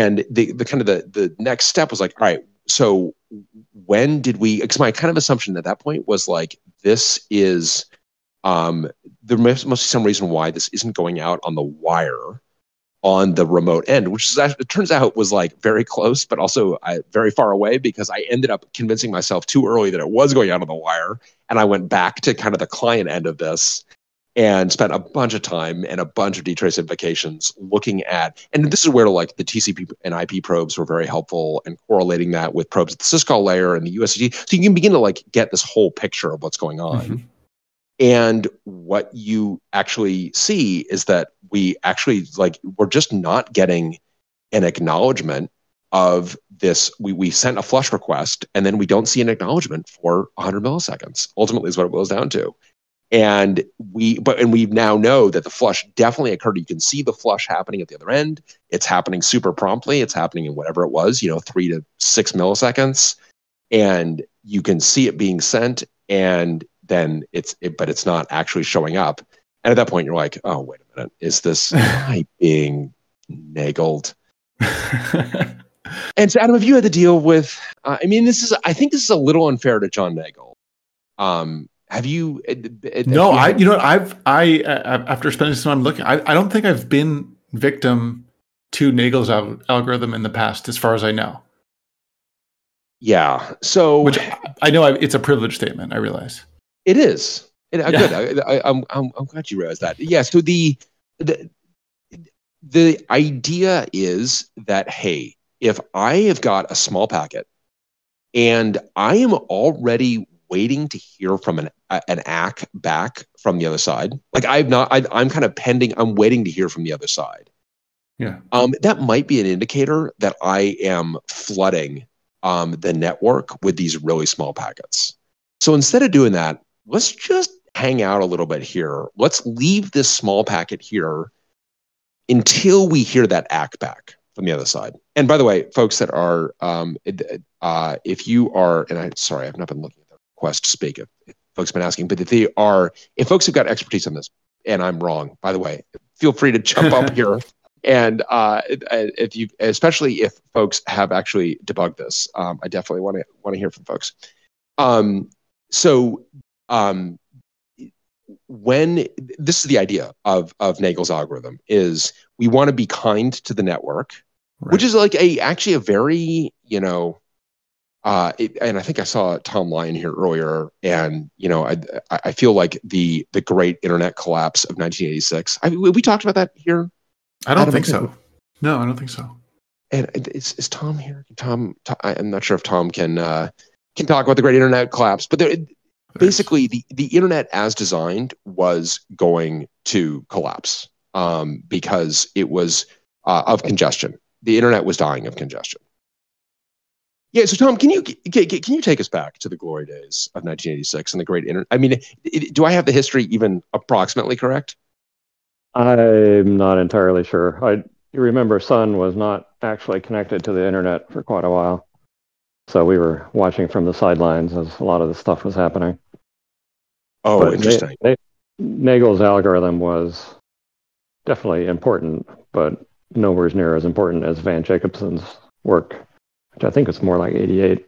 And the, the kind of the, the next step was like, all right, so when did we, because my kind of assumption at that point was like, this is, um, there must be some reason why this isn't going out on the wire on the remote end, which is actually, it turns out was like very close, but also I, very far away, because I ended up convincing myself too early that it was going out on the wire. And I went back to kind of the client end of this and spent a bunch of time and a bunch of DTrace invocations looking at, and this is where like the T C P and I P probes were very helpful, and correlating that with probes at the syscall layer and the U S D T. So you can begin to like get this whole picture of what's going on. Mm-hmm. And what you actually see is that we actually like we're just not getting an acknowledgement of this. We we sent a flush request, and then we don't see an acknowledgement for one hundred milliseconds. Ultimately, is what it boils down to. And we but and we now know that the flush definitely occurred. You can see the flush happening at the other end. It's happening super promptly. It's happening in whatever it was, you know, three to six milliseconds, and you can see it being sent and. Then it's, it, but it's not actually showing up. And at that point, you're like, oh, wait a minute. Is this guy being nagled? And so, Adam, if you had to deal with, uh, I mean, this is, I think this is a little unfair to John Nagle. Um, have you? Uh, no, you I, you know, what, I've, I, uh, after spending some time looking, I, I don't think I've been victim to Nagle's al- algorithm in the past, as far as I know. Yeah. So, which I know I, it's a privileged statement, I realize. It is. It, yeah. Good. I, I, I'm, I'm, I'm glad you realized that. Yeah. So the, the the idea is that, hey, if I have got a small packet and I am already waiting to hear from an an A C K back from the other side, like I've not, I, I'm kind of pending. I'm waiting to hear from the other side. Yeah. Um. That might be an indicator that I am flooding um the network with these really small packets. So instead of doing that, let's just hang out a little bit here. Let's leave this small packet here until we hear that A C K back from the other side. And by the way, folks that are, um, uh, if you are, and I'm sorry, I've not been looking at the request to speak, if, if folks have been asking, but if they are, if folks have got expertise on this, and I'm wrong, by the way. Feel free to jump up here. And uh, if you, especially if folks have actually debugged this, um, I definitely want to want to hear from folks. Um, so um, when this is the idea of of Nagle's algorithm is we want to be kind to the network, right. Which is like a actually a very you know, uh, it, and I think I saw Tom Lyon here earlier, and you know I I feel like the the great internet collapse of nineteen eighty-six. I, we talked about that here. I don't Adam, think so. No, I don't think so. And is, is Tom here? Tom, Tom, I'm not sure if Tom can uh, can talk about the great internet collapse, but there, basically the, the internet as designed was going to collapse um, because it was uh, of congestion. The internet was dying of congestion. Yeah. So Tom, can you can, can you take us back to the glory days of nineteen eighty-six and the great internet? I mean, it, it, do I have the history even approximately correct? I'm not entirely sure. I you remember Sun was not actually connected to the internet for quite a while. So we were watching from the sidelines as a lot of the stuff was happening. Oh, but interesting. They, they, Nagle's algorithm was definitely important, but nowhere near as important as Van Jacobson's work, which I think is more like eighty-eight.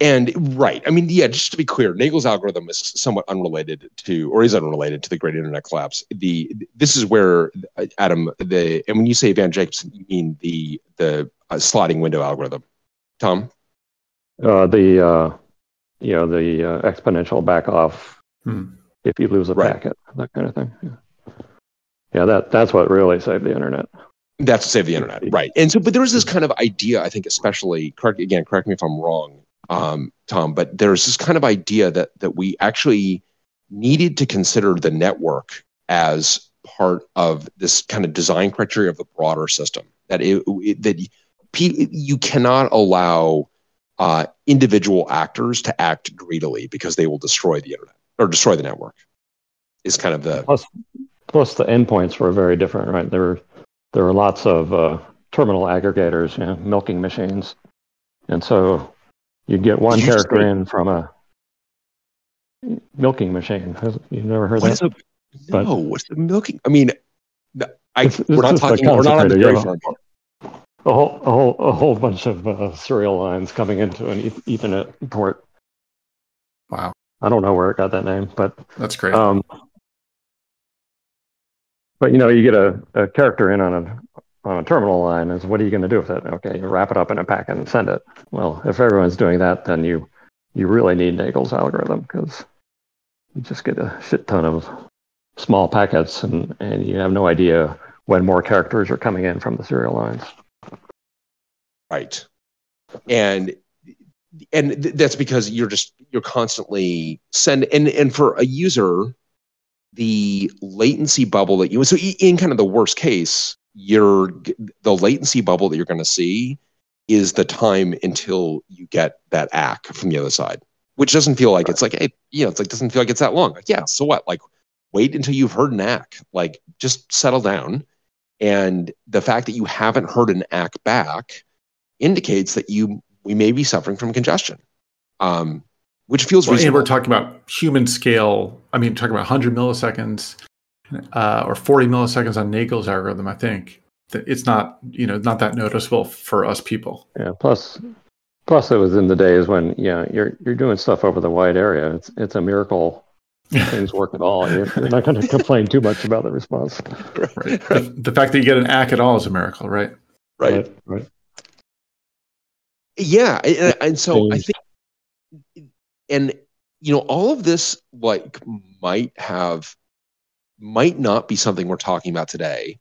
And right, I mean, yeah. Just to be clear, Nagle's algorithm is somewhat unrelated to, or is unrelated to, the great internet collapse. The this is where Adam the and when you say Van Jacobson, you mean the the uh, sliding window algorithm, Tom? Uh, the uh, you know the uh, exponential back off hmm. if you lose a right. packet, that kind of thing. Yeah, yeah. That that's what really saved the internet. That's what saved the internet, right? And so, but there was this kind of idea, I think, especially correct again. Correct me if I'm wrong. Um, Tom, but there's this kind of idea that that we actually needed to consider the network as part of this kind of design criteria of the broader system. That it, it, that you cannot allow uh, individual actors to act greedily because they will destroy the internet or destroy the network. Is kind of the plus, plus the endpoints were very different, right? There were there were lots of uh, terminal aggregators, you know, milking machines, and so. You get one you character say, in from a milking machine. You've never heard that? A, no, what's the milking? I mean, I, this, we're not talking. We're not on the dairy farm. A whole, a whole, a whole bunch of uh, serial lines coming into an Ethernet port. Wow, I don't know where it got that name, but that's great. Um, but you know, you get a, a character in on a. on a terminal line is what are you going to do with it? Okay, you wrap it up in a packet and send it. Well, if everyone's doing that, then you you really need Nagle's algorithm because you just get a shit ton of small packets and, and you have no idea when more characters are coming in from the serial lines. Right. And and that's because you're just you're constantly send and, and for a user, the latency bubble that you so in kind of the worst case. Your the latency bubble that you're going to see is the time until you get that A C K from the other side, which doesn't feel like right. It's like hey you know it's like doesn't feel like it's that long. Like, yeah, so what? Like wait until you've heard an A C K. Like just settle down. And the fact that you haven't heard an A C K back indicates that you we may be suffering from congestion, um, which feels well, reasonable. And we're talking about human scale. I mean, talking about one hundred milliseconds. Uh, or forty milliseconds on Nagle's algorithm, I think that it's not, you know, not that noticeable for us people. Yeah. Plus, plus it was in the days when, yeah, you're you're doing stuff over the wide area. It's it's a miracle things work at all. You're, you're not going to complain too much about the response. Right. Right. The, the fact that you get an A C K at all is a miracle, right? Right. Right. Right. Yeah, and, and so I think, and you know, all of this like might have. might not be something we're talking about today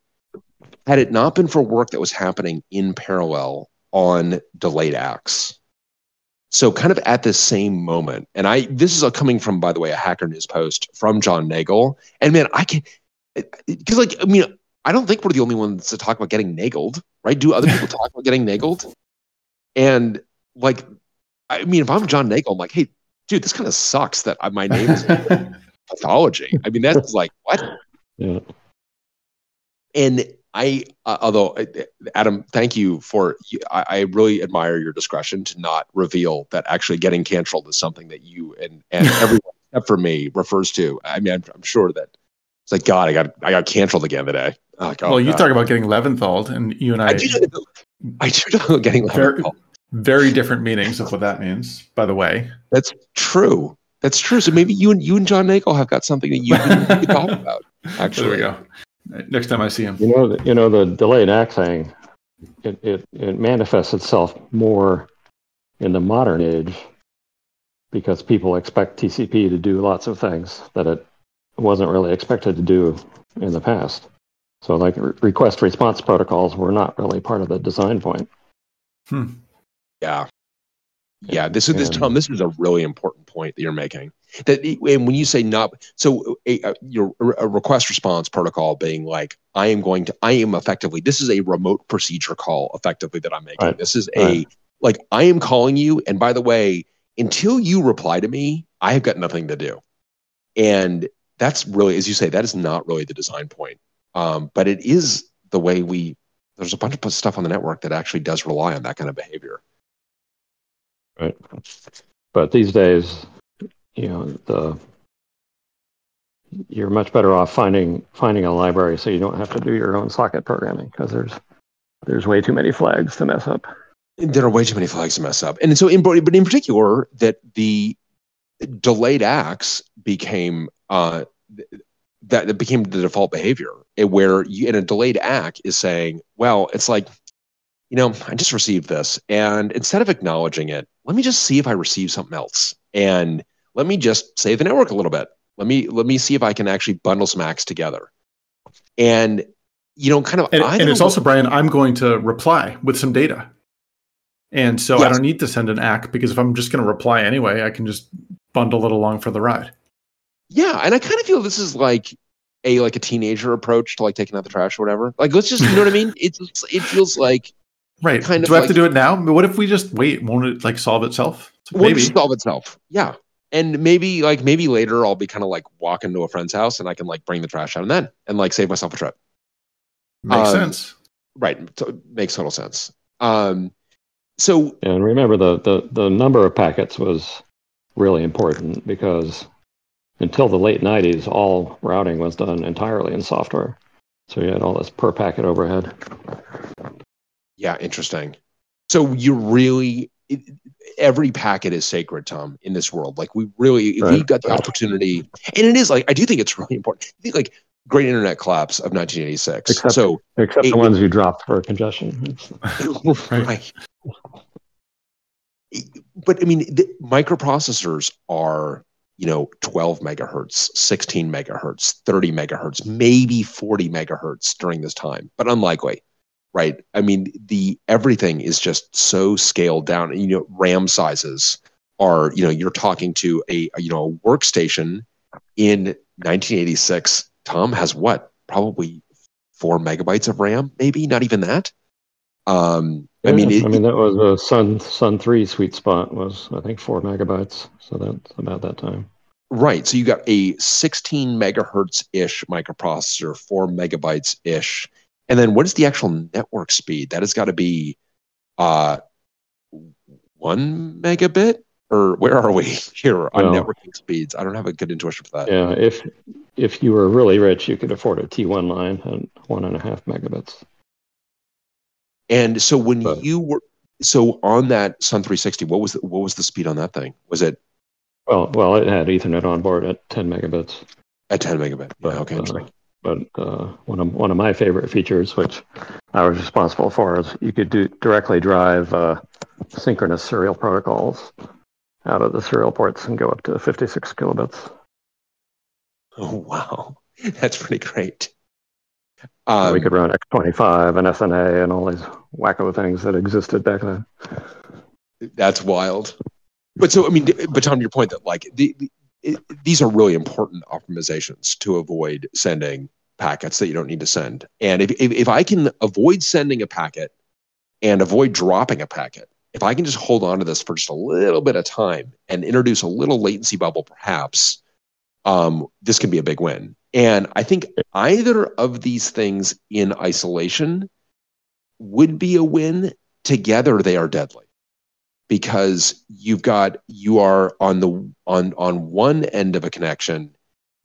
had it not been for work that was happening in parallel on delayed A C Ks. So kind of at the same moment, and I this is a, coming from, by the way, a Hacker News post from John Nagle. And man, I can because like I mean I don't think we're the only ones to talk about getting nagled, right? Do other people talk about getting nagled? And like I mean if I'm John Nagle, I'm like, hey, dude, this kind of sucks that my name is pathology. I mean, that's like what? Yeah. And I, uh, although uh, Adam, thank you for. I, I really admire your discretion to not reveal that actually getting canceled is something that you and and everyone except for me refers to. I mean, I'm, I'm sure that It's like, God, I got I got canceled again today. Oh, God, well, you God. talk about getting Leventhaled, and you and I. I do know, I do know getting very, Leventhal. Very different meanings of what that means, by the way. That's true. That's true. So maybe you and you and John Nagle have got something that you can talk about. Actually, there we go. Next time I see him, you know, the, you know the delayed act thing. It, it it manifests itself more in the modern age because people expect T C P to do lots of things that it wasn't really expected to do in the past. So, like re- request response protocols were not really part of the design point. Hmm. Yeah. Yeah, this is this Tom. This is a really important point that you're making. That and when you say not, so a, a, your a request response protocol being like, I am going to, I am effectively. This is a remote procedure call, effectively that I'm making. Right. This is a right. like I am calling you, and by the way, until you reply to me, I have got nothing to do. And that's really, as you say, that is not really the design point. Um, but it is the way we. There's a bunch of stuff on the network that actually does rely on that kind of behavior. Right, but these days, you know, the you're much better off finding finding a library so you don't have to do your own socket programming because there's there's way too many flags to mess up. There are way too many flags to mess up, and so in but in particular that the delayed acts became uh, that that became the default behavior where you, in a delayed act is saying, well, it's like. You know, I just received this, and instead of acknowledging it, let me just see if I receive something else, and let me just save the network a little bit. Let me let me see if I can actually bundle some acts together, and you know, kind of. And, and it's also, Bryan, I'm going to reply with some data, and so yes. I don't need to send an act because if I'm just going to reply anyway, I can just bundle it along for the ride. Yeah, and I kind of feel this is like. a like a teenager approach to like taking out the trash or whatever. Like let's just, you know what I mean? It's it feels like. Right. Kind do I have like, to do it now? What if we just wait? Won't it like solve itself? Like, won't maybe. It solve itself? Yeah. And maybe like maybe later I'll be kind of like walking to a friend's house and I can like bring the trash out and then and like save myself a trip. Makes um, sense. Right. So makes total sense. Um, so and remember the, the the number of packets was really important because until the late nineties, all routing was done entirely in software. So you had all this per packet overhead. Yeah, interesting. So you really, it, every packet is sacred, Tom, in this world. Like we really, right. we got the opportunity, and it is like, I do think it's really important. I think like great internet collapse of nineteen eighty-six. Except, so, except it, the ones it, you dropped for congestion. Right. But I mean, the microprocessors are, you know, twelve megahertz, sixteen megahertz, thirty megahertz, maybe forty megahertz during this time, but unlikely. Right. I mean, the everything is just so scaled down. And, you know, RAM sizes are, you know, you're talking to a, you know, a workstation in nineteen eighty-six. Tom has what? Probably four megabytes of RAM, maybe not even that. Um, yeah, I mean, it, I mean that was a Sun Sun three sweet spot was I think four megabytes. So that's about that time. Right. So you got a sixteen megahertz ish microprocessor, four megabytes ish. And then what is the actual network speed? That has got to be uh, one megabit? Or where are we here on well, networking speeds? I don't have a good intuition for that. Yeah, if if you were really rich, you could afford a T one line and one and a half megabits. And so when but, you were so on that Sun three sixty, what was the, what was the speed on that thing? Was it? Well, well, it had Ethernet on board at ten megabits. At ten megabit, but, yeah, okay. Uh, but uh, one of one of my favorite features, which I was responsible for, is you could do directly drive uh, synchronous serial protocols out of the serial ports and go up to fifty-six kilobits. Oh wow, that's pretty great. Um, so we could run X twenty-five and S N A and all these wacko things that existed back then. That's wild. But so, I mean, but Tom, your point that like the, the, it, these are really important optimizations to avoid sending packets that you don't need to send. And if, if if I can avoid sending a packet and avoid dropping a packet, if I can just hold on to this for just a little bit of time and introduce a little latency bubble, perhaps, um, this can be a big win. And I think either of these things in isolation would be a win. Together, they are deadly because you've got you are on the on on one end of a connection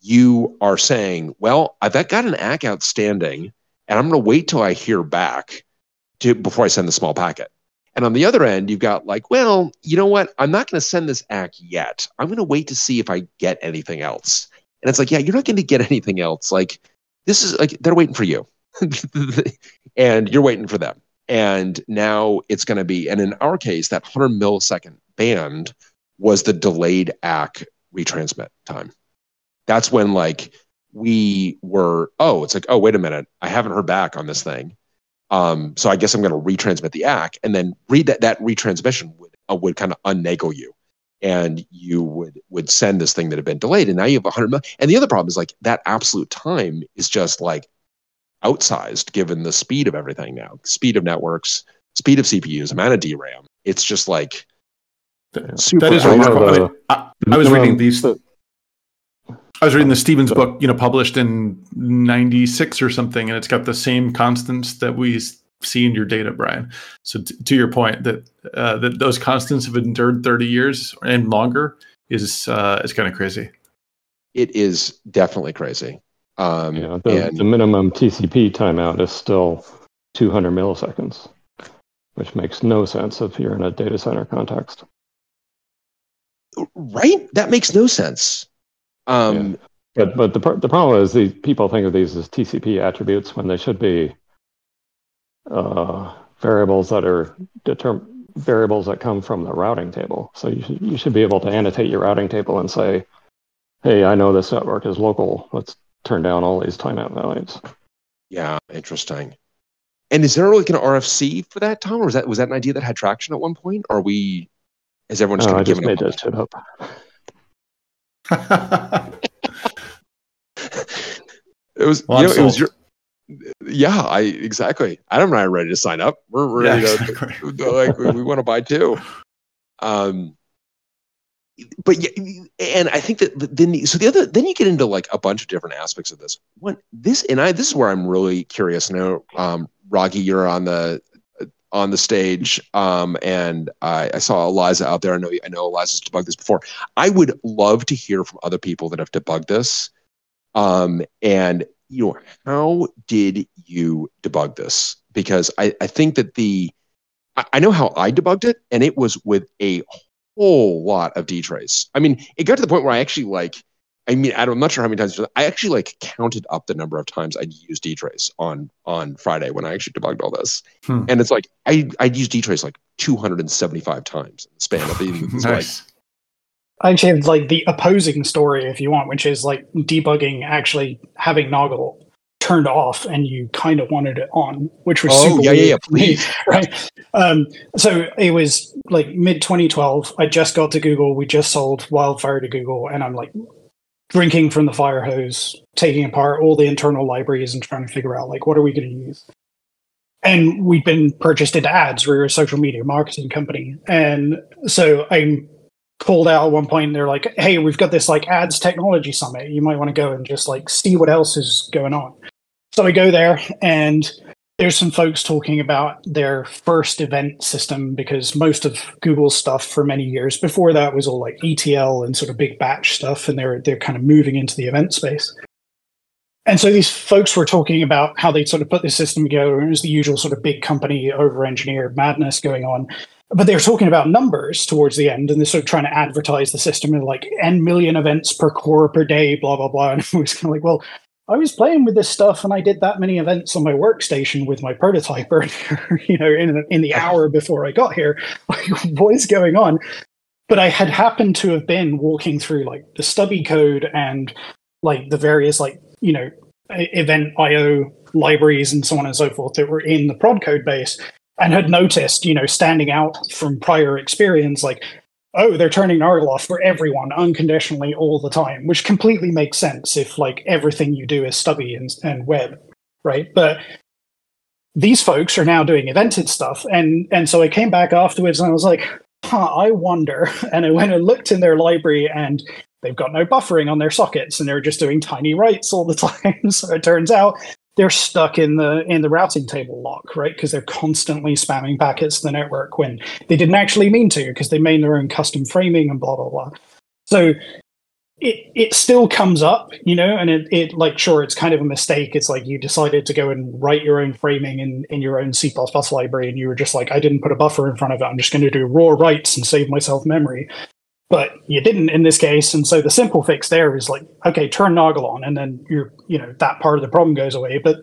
you are saying, well, I've got an A C K outstanding, and I'm going to wait till I hear back to before I send the small packet. And on the other end, you've got like, well, you know what? I'm not going to send this A C K yet. I'm going to wait to see if I get anything else. And it's like, yeah, you're not going to get anything else. Like, this is like, they're waiting for you. And you're waiting for them. And now it's going to be, and in our case, that one hundred millisecond band was the delayed A C K retransmit time. That's when like we were, oh, it's like, oh, wait a minute. I haven't heard back on this thing. Um, so I guess I'm going to retransmit the A C K, and then read that, that retransmission would, uh, would kind of unnagle you. And you would, would send this thing that had been delayed. And now you have one hundred million. And the other problem is like that absolute time is just like outsized given the speed of everything now. Speed of networks, speed of C P Us, amount of D RAM. It's just like super. That is remarkable. I, mean, I, I was reading these... I was reading the Stevens book, you know, published in ninety-six or something, and it's got the same constants that we see in your data, Bryan. So t- to your point that uh, that those constants have endured thirty years and longer is uh, is kind of crazy. It is definitely crazy. Um, yeah, the, and- the minimum T C P timeout is still two hundred milliseconds, which makes no sense if you're in a data center context. Right? That makes no sense. Um, yeah. But but the the problem is these people think of these as T C P attributes when they should be uh, variables that are determ- variables that come from the routing table. So you should, you should be able to annotate your routing table and say, hey, I know this network is local. Let's turn down all these timeout values. Yeah, interesting. And is there like an R F C for that, Tom? Or was that was that an idea that had traction at one point? Or are we? Is everyone just no, kind of giving up? I just made that shit up. It was, well, you know, it was your, yeah, I exactly. Adam and I are ready to sign up. We're ready yeah, to exactly. like we, we want to buy two. Um, but yeah, and I think that then so the other then you get into like a bunch of different aspects of this. One, this and I this is where I'm really curious. Now, um, Rocky, you're on the on the stage, um, and I, I saw Eliza out there. I know I know Eliza's debugged this before. I would love to hear from other people that have debugged this. Um, and, you know, how did you debug this? Because I, I think that the, I, I know how I debugged it, and it was with a whole lot of DTrace. I mean, it got to the point where I actually like, I mean, I'm not sure how many times, I actually like counted up the number of times I'd used DTrace on, on Friday when I actually debugged all this. Hmm. And it's like, I, I'd used DTrace like two hundred seventy-five times in the span of the evening. Nice. Like, I actually have like the opposing story, if you want, which is like debugging actually having Nagle turned off, and you kind of wanted it on, which was oh, super yeah, weird yeah, yeah, please. Me, right? Um, so it was like mid twenty twelve. I just got to Google. We just sold Wildfire to Google, and I'm like drinking from the fire hose, taking apart all the internal libraries and trying to figure out like what are we going to use. And we'd been purchased into ads. We were a social media marketing company, and so I'm called out at one point, and they're like, hey, we've got this like ads technology summit. You might want to go and just like see what else is going on. So I go there, and there's some folks talking about their first event system, because most of Google's stuff for many years before that was all like E T L and sort of big batch stuff. And they're, they're kind of moving into the event space. And so these folks were talking about how they'd sort of put this system together. It was the usual sort of big company over-engineered madness going on. But they were talking about numbers towards the end, and they're sort of trying to advertise the system and like N million events per core per day, blah, blah, blah. And I was kind of like, well, I was playing with this stuff and I did that many events on my workstation with my prototyper, you know, in, in the hour before I got here. Like, what is going on? But I had happened to have been walking through like the stubby code and like the various like, you know, event I O libraries and so on and so forth that were in the prod code base. And had noticed, you know, standing out from prior experience, like, oh, they're turning Nagle off for everyone unconditionally all the time, which completely makes sense if, like, everything you do is stubby and, and web, right? But these folks are now doing evented stuff. And, and so I came back afterwards and I was like, huh, I wonder. And I went and looked in their library, and they've got no buffering on their sockets, and they're just doing tiny writes all the time. So it turns out they're stuck in the in the routing table lock, right? Because they're constantly spamming packets to the network when they didn't actually mean to, because they made their own custom framing and blah, blah, blah. So it it still comes up, you know, and it, it like, sure, it's kind of a mistake. It's like you decided to go and write your own framing in, in your own C plus plus library, and you were just like, I didn't put a buffer in front of it. I'm just going to do raw writes and save myself memory. But you didn't in this case, and so the simple fix there is like, okay, turn Nagle on, and then you're, you know, that part of the problem goes away. But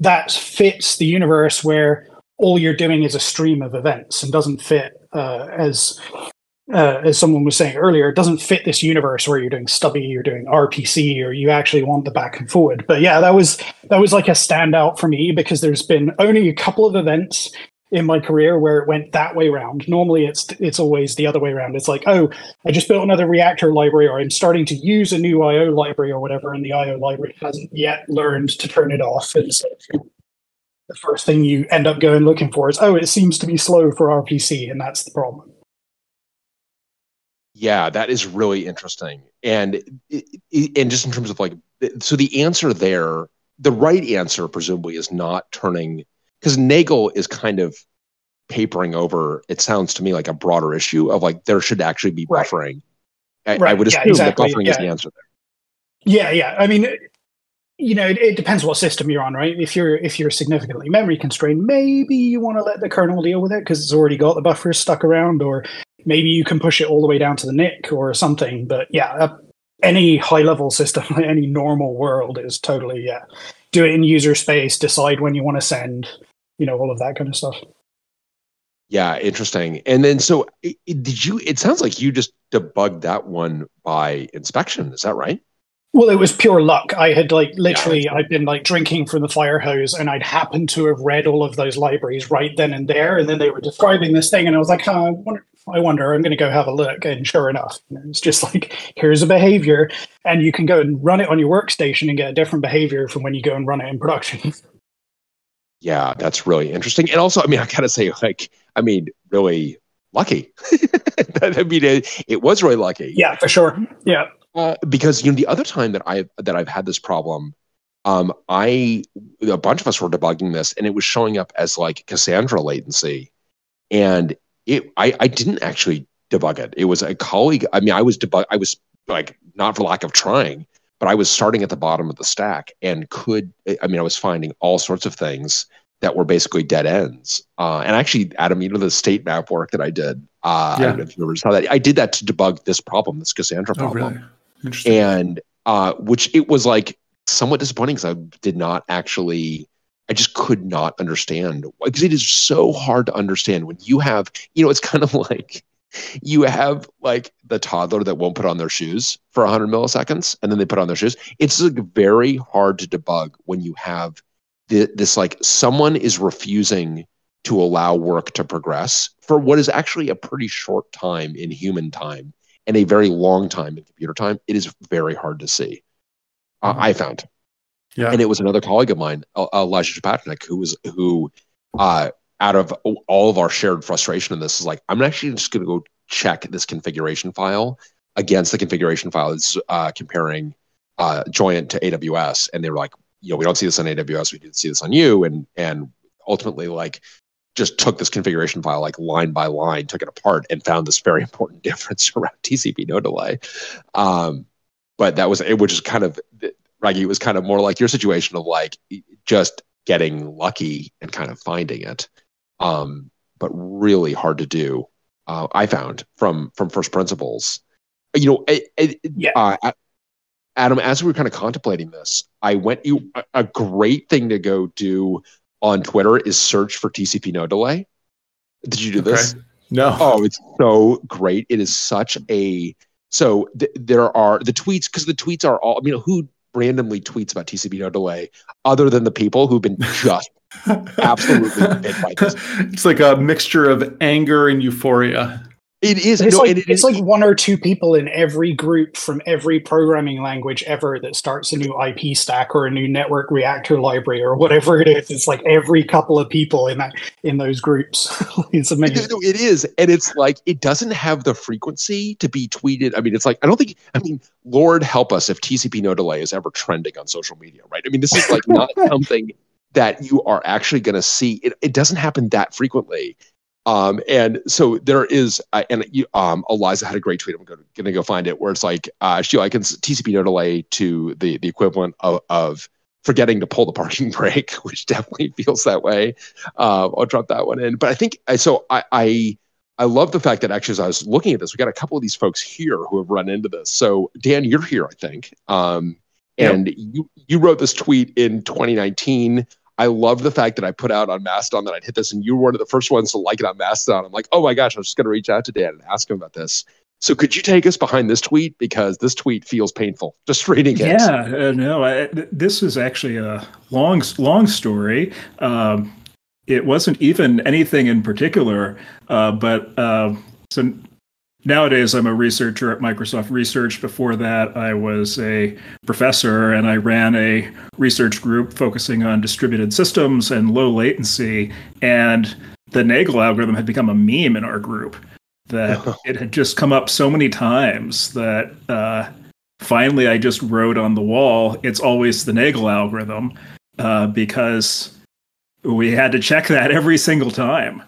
that fits the universe where all you're doing is a stream of events, and doesn't fit uh, as... Uh, as someone was saying earlier, it doesn't fit this universe where you're doing stubby, you're doing R P C, or you actually want the back and forward. But yeah, that was that was like a standout for me, because there's been only a couple of events in my career where it went that way around. Normally, it's it's always the other way around. It's like, oh, I just built another reactor library, or I'm starting to use a new I O library or whatever, and the I O library hasn't yet learned to turn it off. And so the first thing you end up going looking for is, oh, it seems to be slow for R P C, and that's the problem. Yeah, that is really interesting. And and just in terms of like, so the answer there, the right answer presumably is not turning, because Nagle is kind of papering over, it sounds to me like a broader issue of like, there should actually be right. buffering. I, right. I would assume yeah, exactly. that buffering yeah. is the answer there. Yeah, yeah. I mean, you know, it, it depends what system you're on, right? If you're if you're significantly memory constrained, maybe you want to let the kernel deal with it because it's already got the buffers stuck around, or maybe you can push it all the way down to the N I C or something. But yeah, uh, any high-level system, any normal world is totally, yeah, do it in user space, decide when you want to send, you know, all of that kind of stuff. Yeah, interesting. And then, so it, it, did you, it sounds like you just debugged that one by inspection. Is that right? Well, it was pure luck. I had like literally, yeah, I'd been like drinking from the fire hose, and I'd happened to have read all of those libraries right then and there. And then they were describing this thing, and I was like, huh, I wonder, I wonder, I'm going to go have a look. And sure enough, you know, it's just like, here's a behavior, and you can go and run it on your workstation and get a different behavior from when you go and run it in production. Yeah, that's really interesting. And also, I mean, I gotta say, like, I mean, really lucky. I mean, it, it was really lucky. Yeah, for sure. Yeah. Uh, because you know the other time that I've that I've had this problem, um, I a bunch of us were debugging this, and it was showing up as like Cassandra latency, and it I, I didn't actually debug it. It was a colleague. I mean, I was debug. I was like not for lack of trying, but I was starting at the bottom of the stack and could. I mean, I was finding all sorts of things that were basically dead ends. Uh, and actually, Adam, you know the state map work that I did. Uh, yeah. I don't know if you ever saw that. I did that to debug this problem, this Cassandra problem. Oh, really? Interesting. And uh, which it was like somewhat disappointing because I did not actually, I just could not understand, because it is so hard to understand when you have, you know, it's kind of like you have like the toddler that won't put on their shoes for one hundred milliseconds and then they put on their shoes. It's like very hard to debug when you have the, this like someone is refusing to allow work to progress for what is actually a pretty short time in human time. And a very long time in computer time, it is very hard to see. Uh, I found, yeah. And it was another colleague of mine, Elijah Patnick, who was who, uh, out of all of our shared frustration in this, is like, I'm actually just going to go check this configuration file against the configuration file that's uh, comparing uh, Joyant to A W S, and they were like, you know, we don't see this on A W S, we didn't see this on you, and and ultimately like. Just took this configuration file like line by line, took it apart, and found this very important difference around T C P no delay. Um, but that was it, which is kind of, Raggy, it was kind of more like your situation of like just getting lucky and kind of finding it, um, but really hard to do. Uh, I found from from first principles. You know, it, it, yeah. uh, Adam, as we were kind of contemplating this, I went. You a great thing to go do. On Twitter is search for T C P no delay. Did you do this? Okay. No. Oh, it's so great. It is such a, so th- there are the tweets, because the tweets are all, I mean, who randomly tweets about T C P no delay other than the people who've been just absolutely bit by this. It's like a mixture of anger and euphoria. It is. It's, no, like, it, it, it's like one or two people in every group from every programming language ever that starts a new I P stack or a new network reactor library or whatever it is. It's like every couple of people in that in those groups. It's amazing. It, no, it is, and it's like it doesn't have the frequency to be tweeted. I mean, it's like I don't think. I mean, Lord help us if T C P no delay is ever trending on social media, right? I mean, this is like not something that you are actually going to see. It it doesn't happen that frequently. Um, and so there is, uh, and um, Eliza had a great tweet. I'm going to go find it, where it's like, uh, she likens T C P no delay to the the equivalent of, of forgetting to pull the parking brake, which definitely feels that way. Uh, I'll drop that one in. But I think so. I, I I love the fact that actually as I was looking at this, we got a couple of these folks here who have run into this. So Dan, you're here, I think, um, and yep. you you wrote this tweet in twenty nineteen. I love the fact that I put out on Mastodon that I'd hit this, and you were one of the first ones to like it on Mastodon. I'm like, oh my gosh, I'm just going to reach out to Dan and ask him about this. So could you take us behind this tweet? Because this tweet feels painful, just reading it. Yeah, uh, no, I, th- this is actually a long, long story. Um, it wasn't even anything in particular, uh, but uh, so nowadays I'm a researcher at Microsoft Research. Before that, I was a professor, and I ran a research group focusing on distributed systems and low latency, and the Nagle algorithm had become a meme in our group. That it had just come up so many times that uh, finally I just wrote on the wall, it's always the Nagle algorithm, uh, because we had to check that every single time.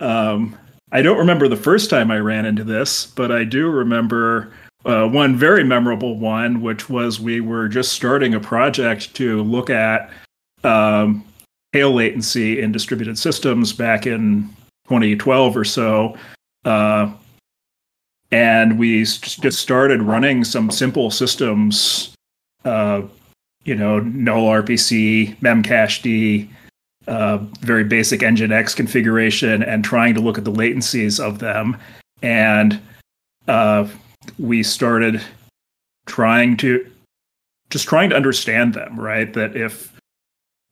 Um, I don't remember the first time I ran into this, but I do remember uh, one very memorable one, which was we were just starting a project to look at um, tail latency in distributed systems back in twenty twelve or so. Uh, and we st- just started running some simple systems, uh, you know, null R P C, memcached, uh, very basic Nginx configuration, and trying to look at the latencies of them. And uh, we started trying to just trying to understand them, right? That if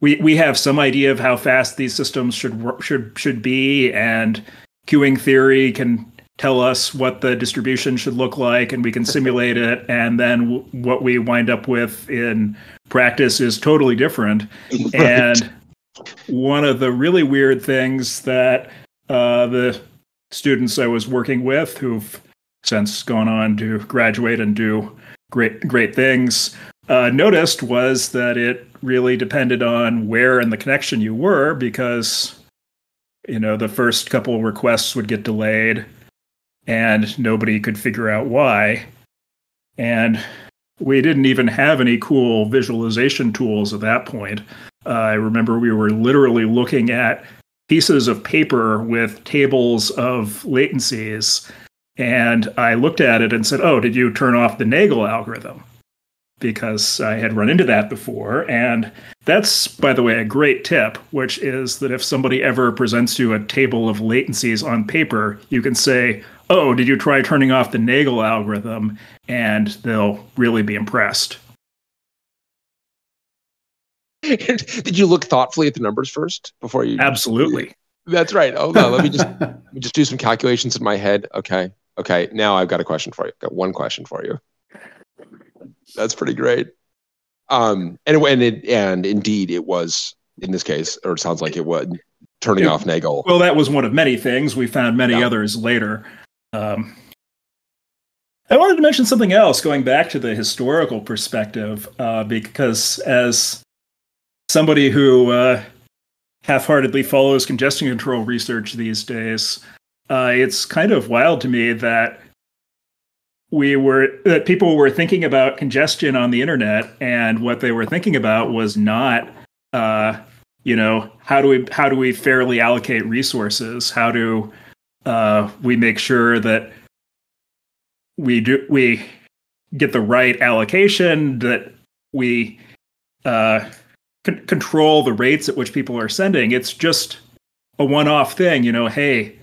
we we have some idea of how fast these systems should should should be, and queuing theory can tell us what the distribution should look like, and we can simulate it. And then w- what we wind up with in practice is totally different. Right. And one of the really weird things that uh, the students I was working with, who've since gone on to graduate and do great, great things, uh, noticed was that it really depended on where in the connection you were, because you know, the first couple requests would get delayed, and nobody could figure out why. And we didn't even have any cool visualization tools at that point. Uh, I remember we were literally looking at pieces of paper with tables of latencies. And I looked at it and said, oh, did you turn off the Nagle algorithm? Because I had run into that before. And that's, by the way, a great tip, which is that if somebody ever presents you a table of latencies on paper, you can say, oh, did you try turning off the Nagle algorithm? And they'll really be impressed. Did you look thoughtfully at the numbers first before you? Absolutely. That's right. Oh, no, let me just let me just do some calculations in my head. Okay. Okay. Now I've got a question for you. I've got one question for you. That's pretty great. Um, and and, it, and indeed, it was, in this case, or it sounds like it was, turning it, off Nagle. Well, that was one of many things. We found many yeah. others later. Um, I wanted to mention something else, going back to the historical perspective, uh, because as somebody who uh, half-heartedly follows congestion control research these days, uh, it's kind of wild to me that We were that people were thinking about congestion on the internet, and what they were thinking about was not, uh, you know, how do we how do we fairly allocate resources? How do uh, we make sure that we do we get the right allocation? That we uh, c- control the rates at which people are sending. It's just a one-off thing, you know. Hey,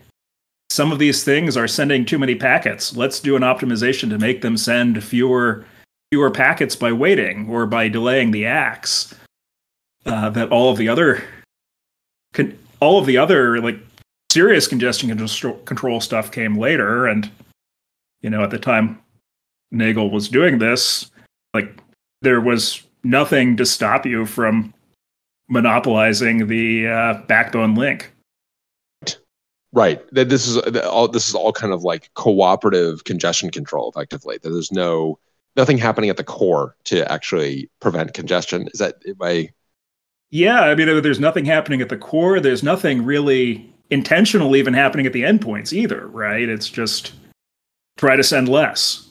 some of these things are sending too many packets. Let's do an optimization to make them send fewer fewer packets by waiting or by delaying the acts. Uh, that all of the other con- all of the other like serious congestion control stuff came later, and you know, at the time Nagle was doing this, like there was nothing to stop you from monopolizing the uh, backbone link. Right. This is all. This is all kind of like cooperative congestion control, effectively. There's no nothing happening at the core to actually prevent congestion. Is that my? Yeah, I mean, there's nothing happening at the core. There's nothing really intentional even happening at the endpoints either, right? It's just try to send less.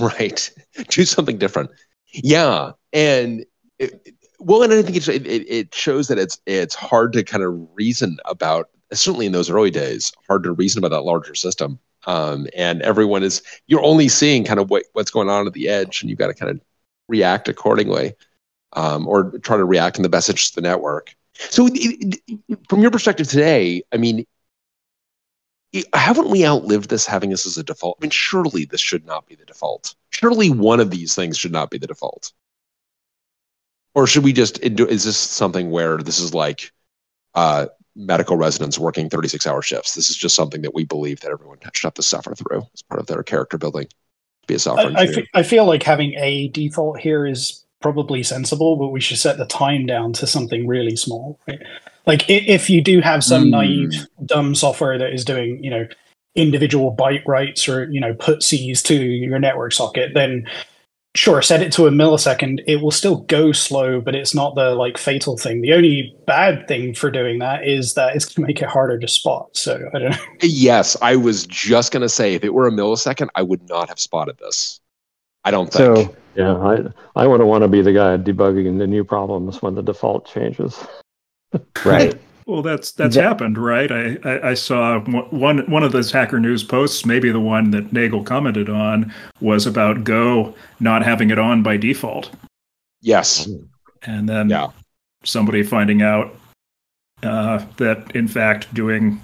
Right. Do something different. Yeah. And it, well, and I think it, it, it shows that it's it's hard to kind of reason about, certainly in those early days, hard to reason about that larger system. Um, and everyone is, you're only seeing kind of what, what's going on at the edge, and you've got to kind of react accordingly, um, or try to react in the best interest of the network. So it, it, from your perspective today, I mean, it, haven't we outlived this, having this as a default? I mean, surely this should not be the default. Surely one of these things should not be the default. Or should we just, is this something where this is like uh, medical residents working thirty-six hour shifts? This is just something that we believe that everyone should have to suffer through as part of their character building, be a software engineer. I, I, fe- I feel like having a default here is probably sensible, but we should set the time down to something really small, right? Like if you do have some mm. naive, dumb software that is doing, you know, individual byte writes or, you know, putsies to your network socket, then sure, set it to a millisecond. It will still go slow, but it's not the like fatal thing. The only bad thing for doing that is that it's going to make it harder to spot. So I don't know. Yes, I was just going to say, if it were a millisecond, I would not have spotted this. I don't think. So yeah, I I wouldn't want to be the guy debugging the new problems when the default changes. Right. Well, that's that's yeah. happened, right? I, I, I saw one one of those Hacker News posts, maybe the one that Nagle commented on, was about Go not having it on by default. Yes. And then yeah. somebody finding out uh, that, in fact, doing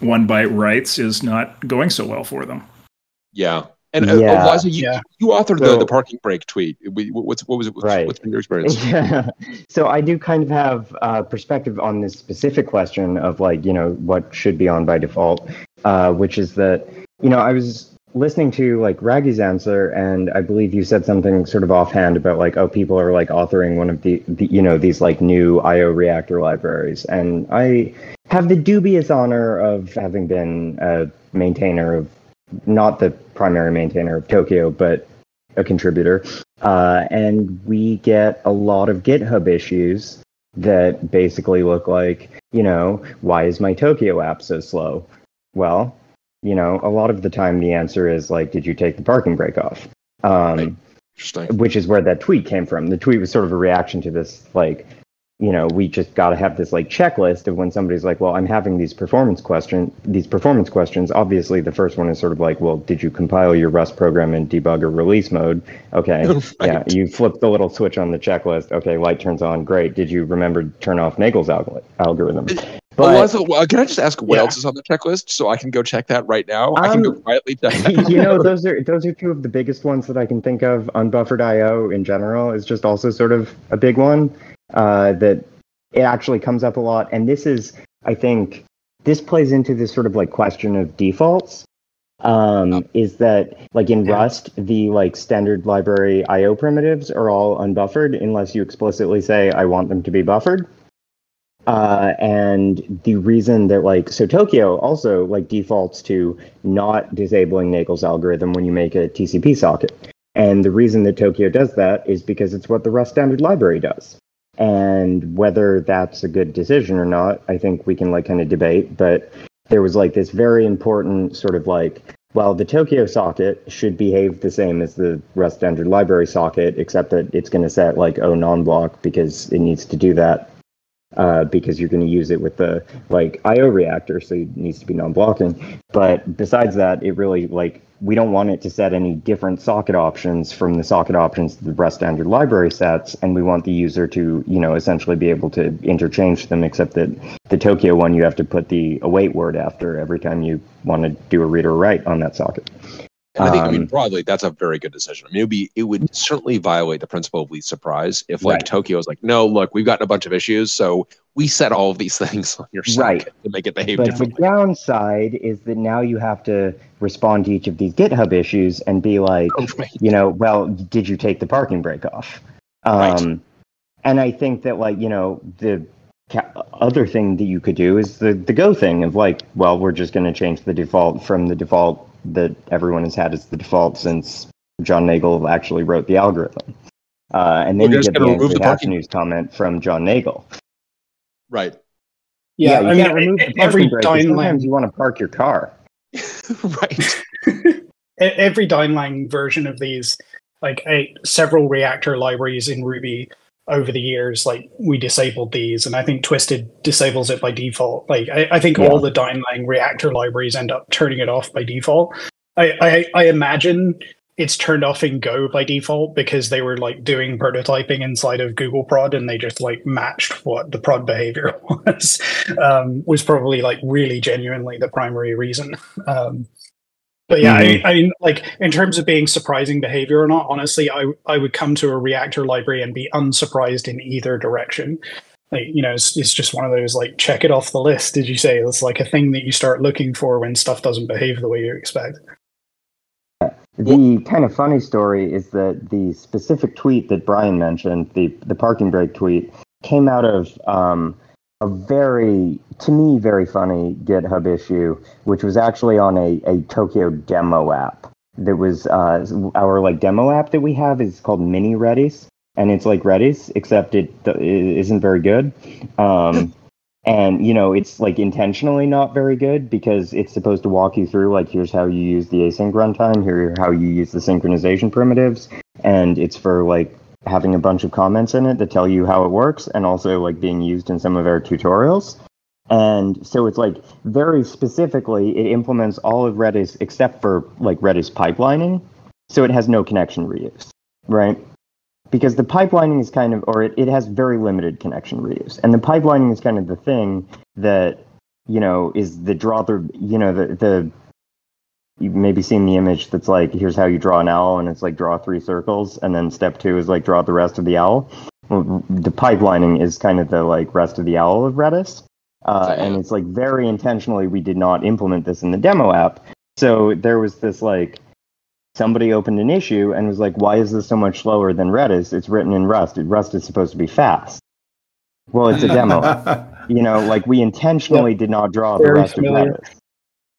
one-byte writes is not going so well for them. Yeah. And uh, yeah. Eliza, you, yeah. you authored so, the, the parking brake tweet. What's, what was it? What's, right. what's been your experience? Yeah. So I do kind of have a uh, perspective on this specific question of like, you know, what should be on by default, uh, which is that, you know, I was listening to like Raggy's answer, and I believe you said something sort of offhand about like, oh, people are like authoring one of the, the you know, these like new I O reactor libraries. And I have the dubious honor of having been a maintainer of, not the primary maintainer of Tokio, but a contributor. Uh, and we get a lot of GitHub issues that basically look like, you know, why is my Tokio app so slow? Well, you know, a lot of the time the answer is like, did you take the parking brake off? Um, which is where that tweet came from. The tweet was sort of a reaction to this, like, you know, we just got to have this like checklist of when somebody's like, well, I'm having these performance question, these performance questions. Obviously, the first one is sort of like, well, did you compile your Rust program in debug or release mode? Okay, right. yeah, you flip the little switch on the checklist. Okay, light turns on. Great. Did you remember to turn off Nagle's alg- algorithm? But, Eliza, can I just ask what yeah. else is on the checklist so I can go check that right now? Um, I can go quietly check that. You know, those are those are two of the biggest ones that I can think of. Unbuffered I O in general is just also sort of a big one. Uh, that it actually comes up a lot. And this is, I think, this plays into this sort of like question of defaults, um, oh. is that like in yeah. Rust, the like standard library I O primitives are all unbuffered unless you explicitly say, I want them to be buffered. Uh, and the reason that like, so Tokio also like defaults to not disabling Nagle's algorithm when you make a T C P socket. And the reason that Tokio does that is because it's what the Rust standard library does. And whether that's a good decision or not, I think we can like kind of debate. But there was like this very important sort of like, well, the Tokio socket should behave the same as the Rust standard library socket, except that it's going to set like O non-block because it needs to do that uh, because you're going to use it with the like I O reactor, so it needs to be non-blocking. But besides that, it really like we don't want it to set any different socket options from the socket options that the Rust standard library sets, and we want the user to, you know, essentially be able to interchange them, except that the Tokio one, you have to put the await word after every time you want to do a read or write on that socket. And I think, um, I mean, broadly, that's a very good decision. I mean, it would, be, it would certainly violate the principle of least surprise if, like, right. Tokio is like, no, look, we've gotten a bunch of issues, so we set all of these things on your socket right. to make it behave but differently. But the downside is that now you have to respond to each of these GitHub issues and be like, oh, right. you know, well, did you take the parking brake off? Um, right. And I think that, like, you know, the other thing that you could do is the, the Go thing of, like, well, we're just going to change the default from the default that everyone has had as the default since John Nagle actually wrote the algorithm. Uh, and then we're you get the, the Hacker News comment from John Nagle. Right. Yeah, yeah I mean, remove the every brake, downline you want to park your car. Right. Every downline version of these, like a, several reactor libraries in Ruby over the years, like we disabled these, and I think Twisted disables it by default. Like I, I think yeah. all the downline reactor libraries end up turning it off by default. I, I, I imagine it's turned off in Go by default because they were like doing prototyping inside of Google prod and they just like matched what the prod behavior was, um, was probably like really genuinely the primary reason. Um, but yeah, mm-hmm. I, I mean, like in terms of being surprising behavior or not, honestly, I, I would come to a reactor library and be unsurprised in either direction. Like, you know, it's, it's just one of those, like, check it off the list, did you say? It's like a thing that you start looking for when stuff doesn't behave the way you expect. The kind of funny story is that the specific tweet that Bryan mentioned, the, the parking brake tweet, came out of um, a very, to me, very funny GitHub issue, which was actually on a, a Tokio demo app. That was uh, our, like, demo app that we have is called Mini Redis, and it's like Redis, except it isn't very good. Um, and, you know, it's like intentionally not very good because it's supposed to walk you through, like, here's how you use the async runtime, here's how you use the synchronization primitives. And it's for, like, having a bunch of comments in it that tell you how it works and also, like, being used in some of our tutorials. And so it's, like, very specifically, it implements all of Redis except for, like, Redis pipelining. So it has no connection reuse, right? Because the pipelining is kind of, or it, it has very limited connection reuse. And the pipelining is kind of the thing that, you know, is the draw through, you know, the, the, you've maybe seen the image that's like, here's how you draw an owl, and it's like draw three circles, and then step two is like draw the rest of the owl. Well, the pipelining is kind of the like rest of the owl of Redis. Uh, and it's like very intentionally, we did not implement this in the demo app. So there was this like, somebody opened an issue and was like, why is this so much slower than Redis? It's written in Rust. Rust is supposed to be fast. Well, it's a demo. You know, like we intentionally yep. did not draw Very the Rust familiar. Of Redis.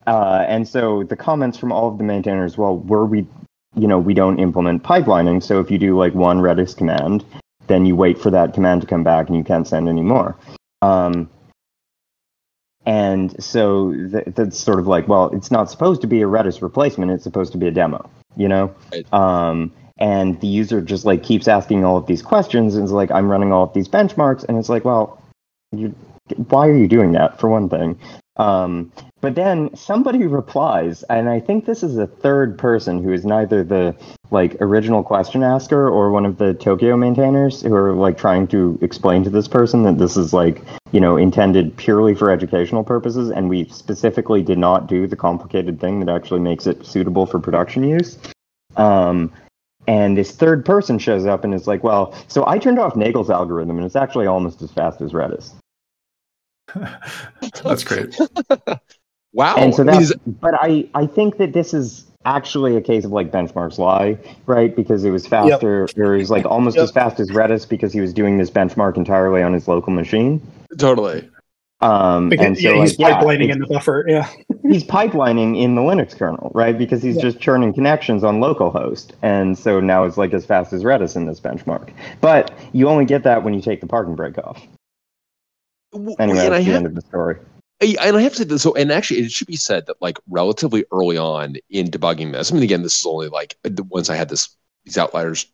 Uh, and so the comments from all of the maintainers, well, were we, you know, we don't implement pipelining. So if you do like one Redis command, then you wait for that command to come back and you can't send any more. Um, and so th- that's sort of like, well, it's not supposed to be a Redis replacement. It's supposed to be a demo. You know, right. um, and the user just like keeps asking all of these questions, and it's like, I'm running all of these benchmarks, and it's like, well, you, why are you doing that for one thing? Um, but then somebody replies, and I think this is a third person who is neither the like original question asker or one of the Tokio maintainers who are like trying to explain to this person that this is like, you know, intended purely for educational purposes, and we specifically did not do the complicated thing that actually makes it suitable for production use. Um, and this third person shows up and is like, well, so I turned off Nagle's algorithm, and it's actually almost as fast as Redis. That's great. Wow. And so that's, but I, I think that this is actually a case of like benchmarks lie, right? Because it was faster, yep. or it was like almost yep. as fast as Redis because he was doing this benchmark entirely on his local machine. Totally. Um, because, and so yeah, he's like, pipelining yeah, in the buffer. Yeah. He's pipelining in the Linux kernel, right? Because he's yeah. just churning connections on localhost. And so now it's like as fast as Redis in this benchmark. But you only get that when you take the parking brake off. Anyway, and that's I the have, end of the story. And I have to say this, so, and actually it should be said that like relatively early on in debugging this, I mean, again, this is only like, once I had this, these outliers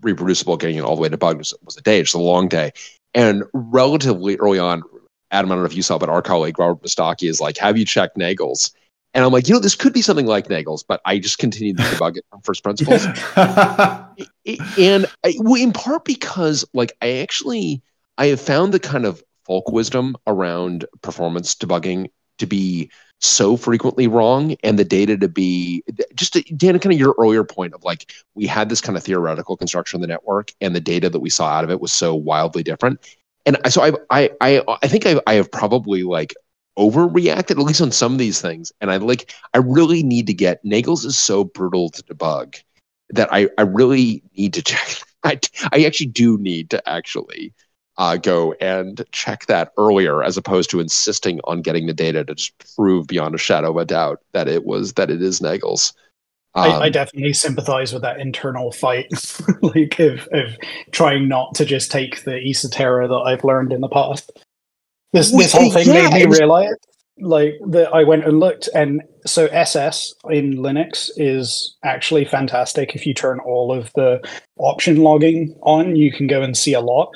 reproducible, getting it all the way debugged was, was a day, just a long day. And relatively early on, Adam, I don't know if you saw, but our colleague, Robert Mastaki, is like, have you checked Nagle's? And I'm like, you know, this could be something like Nagle's, but I just continued to debug it from first principles. And I, well, in part because like, I actually, I have found the kind of folk wisdom around performance debugging to be so frequently wrong, and the data to be just to, Dan, kind of your earlier point of like, we had this kind of theoretical construction of the network, and the data that we saw out of it was so wildly different. And so I've, I, I, I think I've, I have probably like overreacted, at least on some of these things. And I like, I really need to get Nagle's is so brutal to debug that I, I really need to check. I, I actually do need to actually. Uh, go and check that earlier, as opposed to insisting on getting the data to just prove beyond a shadow of a doubt that it was that it is Nagle's. Um, I, I definitely sympathize with that internal fight, like of, of trying not to just take the esoteric that I've learned in the past. This this whole thing yeah, made me realize, like, that I went and looked, and so S S in Linux is actually fantastic. If you turn all of the option logging on, you can go and see a lot.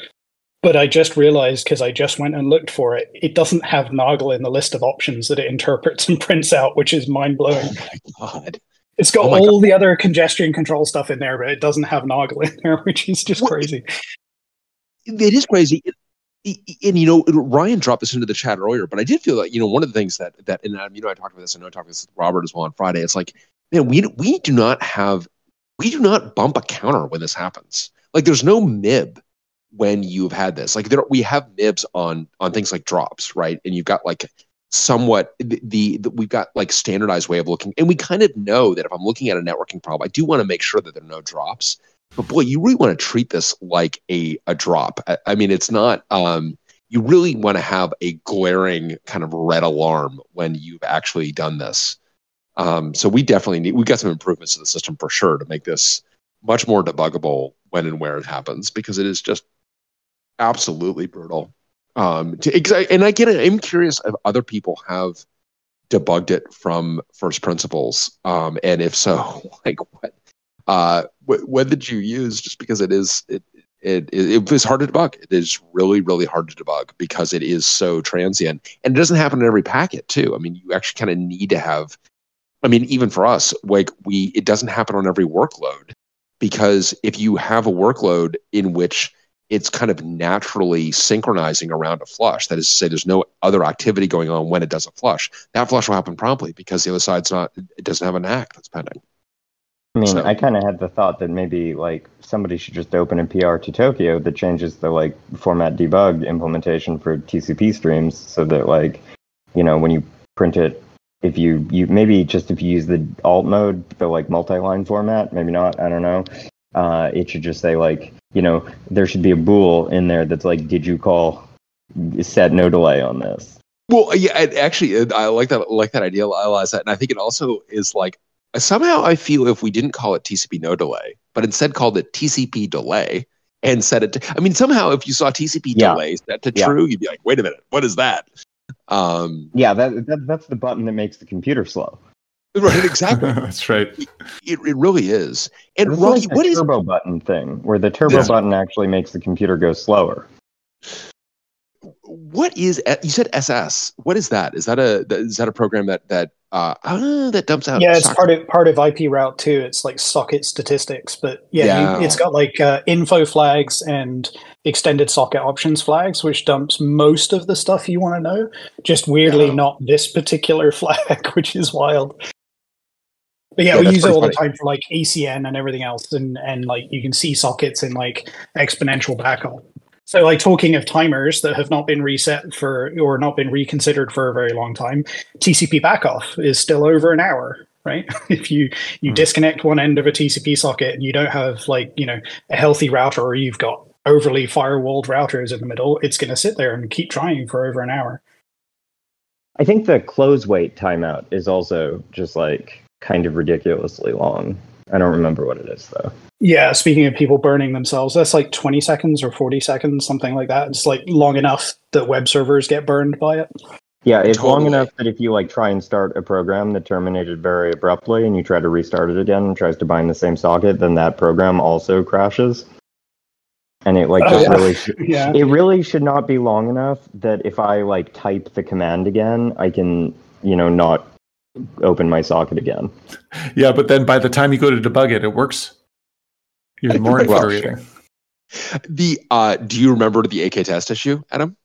But I just realized, because I just went and looked for it, it doesn't have Nagle in the list of options that it interprets and prints out, which is mind-blowing. Oh my God. It's got oh all God. the other congestion control stuff in there, but it doesn't have Nagle in there, which is just what? crazy. It is crazy. And, you know, Ryan dropped this into the chat earlier, but I did feel that, you know, one of the things that, that and, you know, I talked about this, I know I talked about this with Robert as well on Friday. It's like, man, we, we do not have, we do not bump a counter when this happens. Like, there's no M I B when you've had this. Like, there, we have M I Bs on on things like drops, right? And you've got, like, somewhat, the, the, the we've got, like, standardized way of looking. And we kind of know that if I'm looking at a networking problem, I do want to make sure that there are no drops. But boy, you really want to treat this like a, a drop. I, I mean, it's not, um, you really want to have a glaring kind of red alarm when you've actually done this. Um, so we definitely need, we've got some improvements to the system for sure to make this much more debuggable when and where it happens, because it is just absolutely brutal. Um, to, and I get it, I'm curious if other people have debugged it from first principles. Um, and if so, like what? Uh, wh- what did you use? Just because it is, it it it is hard to debug. It is really, really hard to debug because it is so transient, and it doesn't happen in every packet too. I mean, you actually kind of need to have. I mean, even for us, like we, it doesn't happen on every workload, because if you have a workload in which it's kind of naturally synchronizing around a flush, that is to say, there's no other activity going on when it does a flush, that flush will happen promptly because the other side's not. It doesn't have an act that's pending. I mean, so. I kind of had the thought that maybe like somebody should just open a P R to Tokio that changes the like format debug implementation for T C P streams, so that like, you know, when you print it, if you, you maybe just if you use the alt mode, the like multi-line format, maybe not, I don't know. Uh, it should just say like, you know, there should be a bool in there that's like, did you call set no delay on this? Well, yeah, it actually, I like that, like that idea, I like that, and I think it also is like. Somehow I feel if we didn't call it T C P no delay, but instead called it T C P delay and set it to, I mean, somehow if you saw T C P yeah. delay set to yeah. true, you'd be like, wait a minute, what is that? Um, yeah, that, that that's the button that makes the computer slow. Right, exactly. That's right. It, it, it really is. And it's Rocky, like the what is turbo button thing, where the turbo yeah. button actually makes the computer go slower. What is, you said S S, what is that? Is that a, is that a program that, that, Uh, uh, that dumps out. Yeah, it's socket. part of part of I P route too. It's like socket statistics, but yeah, yeah. You, it's got like uh, info flags and extended socket options flags, which dumps most of the stuff you want to know. Just weirdly, yeah. not this particular flag, which is wild. But yeah, yeah we use it all funny. the time for like A C N and everything else, and and like you can see sockets in like exponential backup. So like talking of timers that have not been reset for or not been reconsidered for a very long time, T C P backoff is still over an hour, right? If you, you mm-hmm. disconnect one end of a T C P socket and you don't have like, you know, a healthy router, or you've got overly firewalled routers in the middle, it's going to sit there and keep trying for over an hour. I think the close wait timeout is also just like kind of ridiculously long. I don't remember what it is, though. Yeah, speaking of people burning themselves, that's like twenty seconds or forty seconds, something like that. It's like long enough that web servers get burned by it. Yeah, it's totally. long enough that if you like try and start a program that terminated very abruptly and you try to restart it again and tries to bind the same socket, then that program also crashes. And it like oh, just yeah. really sh- yeah. it really should not be long enough that if I like type the command again, I can, you know, not open my socket again. Yeah, but then by the time you go to debug it, it works. Even more infuriating. Sure. The uh, do you remember the A K test issue, Adam?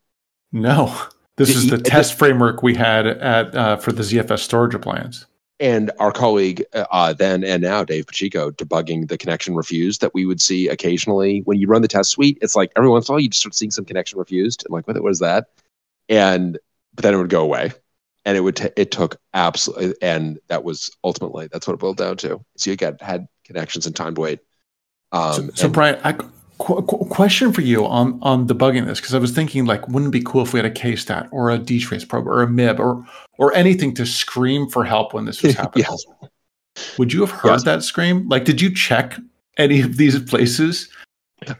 No, this the, is the e- test the, framework we had at uh, for the Z F S storage appliance. And our colleague uh, then and now, Dave Pacheco, debugging the connection refused that we would see occasionally when you run the test suite. It's like every once in a while you just start seeing some connection refused. I'm like, what, what is that? And but then it would go away. And it would t- it took absolutely, and that was ultimately that's what it boiled down to. So you got had connections and time to wait. Um, so, so and- Bryan, I, qu- qu- question for you on on debugging this, because I was thinking like, wouldn't it be cool if we had a kstat or a DTrace probe or a M I B or or anything to scream for help when this was happening? yeah. Would you have heard yes. that scream? Like, did you check any of these places?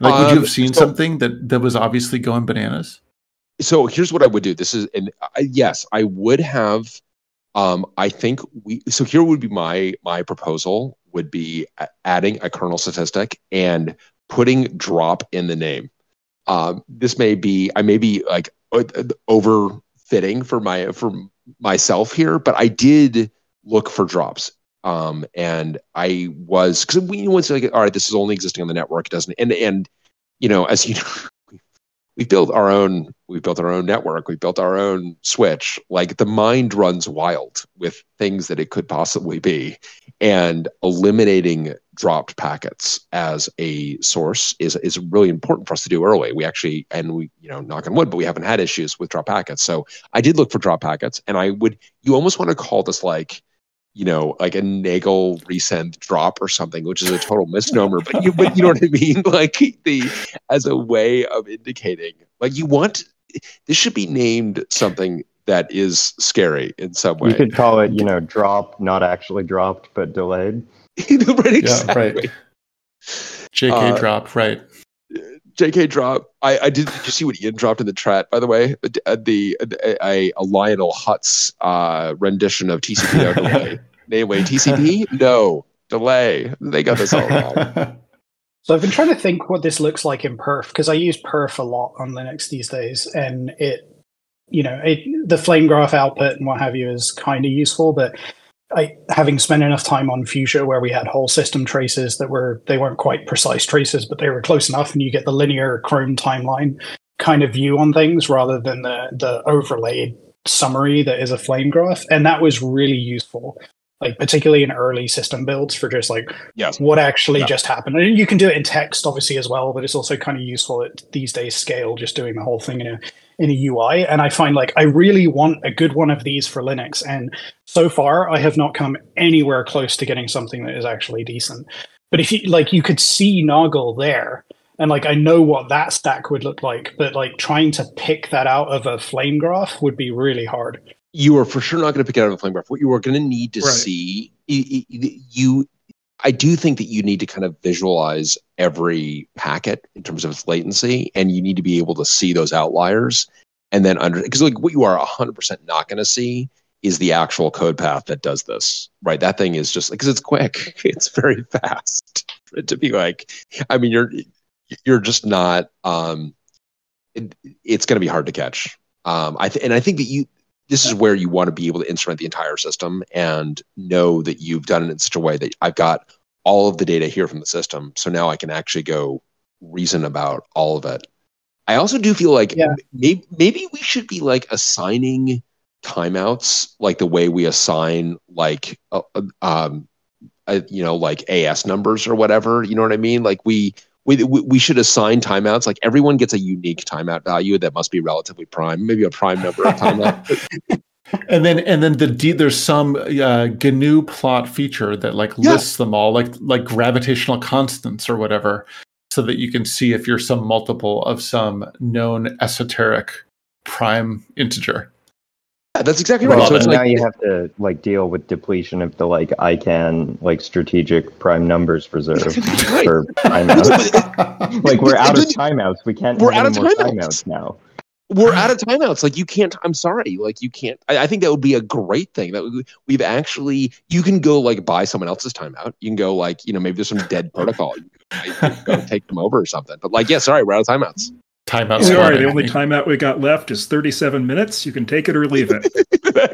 Like, um, would you have seen so- something that that was obviously going bananas? so here's what I would do. This is, and I, yes, I would have, um, I think we, so here would be my, my proposal would be adding a kernel statistic and putting drop in the name. Um, this may be, I may be like overfitting for my, for myself here, but I did look for drops. Um, and I was, cause we once like, all right, this is only existing on the network. It doesn't, and, and, you know, as you know, we built our own, we built our own network. We built our own switch. Like the mind runs wild with things that it could possibly be, and eliminating dropped packets as a source is, is really important for us to do early. We actually, and we, you know, knock on wood, but we haven't had issues with drop packets. So I did look for drop packets, and I would, you almost want to call this like, you know, like a Nagle resend drop or something, which is a total misnomer, but you, but you know what I mean? Like the, as a way of indicating, like you want, this should be named something that is scary in some way. You could call it, you know, drop, not actually dropped, but delayed. Right, exactly. Yeah, right. J K uh, drop, right. J K drop. I, I did, did you see what Ian dropped in the chat, by the way? The, the a, a Lionel Hutz uh, rendition of T C P no delay. Anyway, T C P no delay. They got this all wrong. So I've been trying to think what this looks like in perf, because I use perf a lot on Linux these days, and it, you know, it, the flame graph output and what have you is kind of useful, but I, having spent enough time on Fuchsia where we had whole system traces that were, they weren't quite precise traces, but they were close enough, and you get the linear Chrome timeline kind of view on things rather than the, the overlaid summary that is a flame graph. And that was really useful, like particularly in early system builds for just like yes. what actually yeah. just happened. And you can do it in text obviously as well, but it's also kind of useful at these days scale, just doing the whole thing in a in a U I. And I find like I really want a good one of these for Linux, and so far I have not come anywhere close to getting something that is actually decent. But if you like, you could see Nagle there, and like I know what that stack would look like, but like trying to pick that out of a flame graph would be really hard. You are for sure not going to pick it out of a flame graph. What you are going to need to right. see, you, I do think that you need to kind of visualize every packet in terms of its latency, and you need to be able to see those outliers, and then under, because like what you are one hundred percent not going to see is the actual code path that does this, right? That thing is just, because it's quick, it's very fast to be like, I mean, you're, you're just not, um, it, it's going to be hard to catch. Um, I th- and I think that you, this is where you want to be able to instrument the entire system and know that you've done it in such a way that I've got all of the data here from the system, so now I can actually go reason about all of it. I also do feel like yeah. maybe, maybe we should be like assigning timeouts, like the way we assign like, uh, um, uh, you know, like A S numbers or whatever, you know what I mean? Like we, We we should assign timeouts. Like everyone gets a unique timeout value that must be relatively prime, maybe a prime number of timeout. and then and then the D, there's some uh, G N U plot feature that like yeah. lists them all, like like gravitational constants or whatever, so that you can see if you're some multiple of some known esoteric prime integer. Yeah, that's exactly right. Well, so it's now like, you have to like deal with depletion of the like ICANN like strategic prime numbers reserve right. for timeouts. Like we're out of timeouts. We can't. We're out of timeouts. timeouts now. We're out of timeouts. Like you can't. I'm sorry. Like you can't. I, I think that would be a great thing. That we, we've actually. You can go like buy someone else's timeout. You can go like, you know, maybe there's some dead protocol. You can, you can go take them over or something. But like yeah, sorry, we're out of timeouts. Timeout. Sorry, the only timeout we got left is thirty-seven minutes. You can take it or leave it.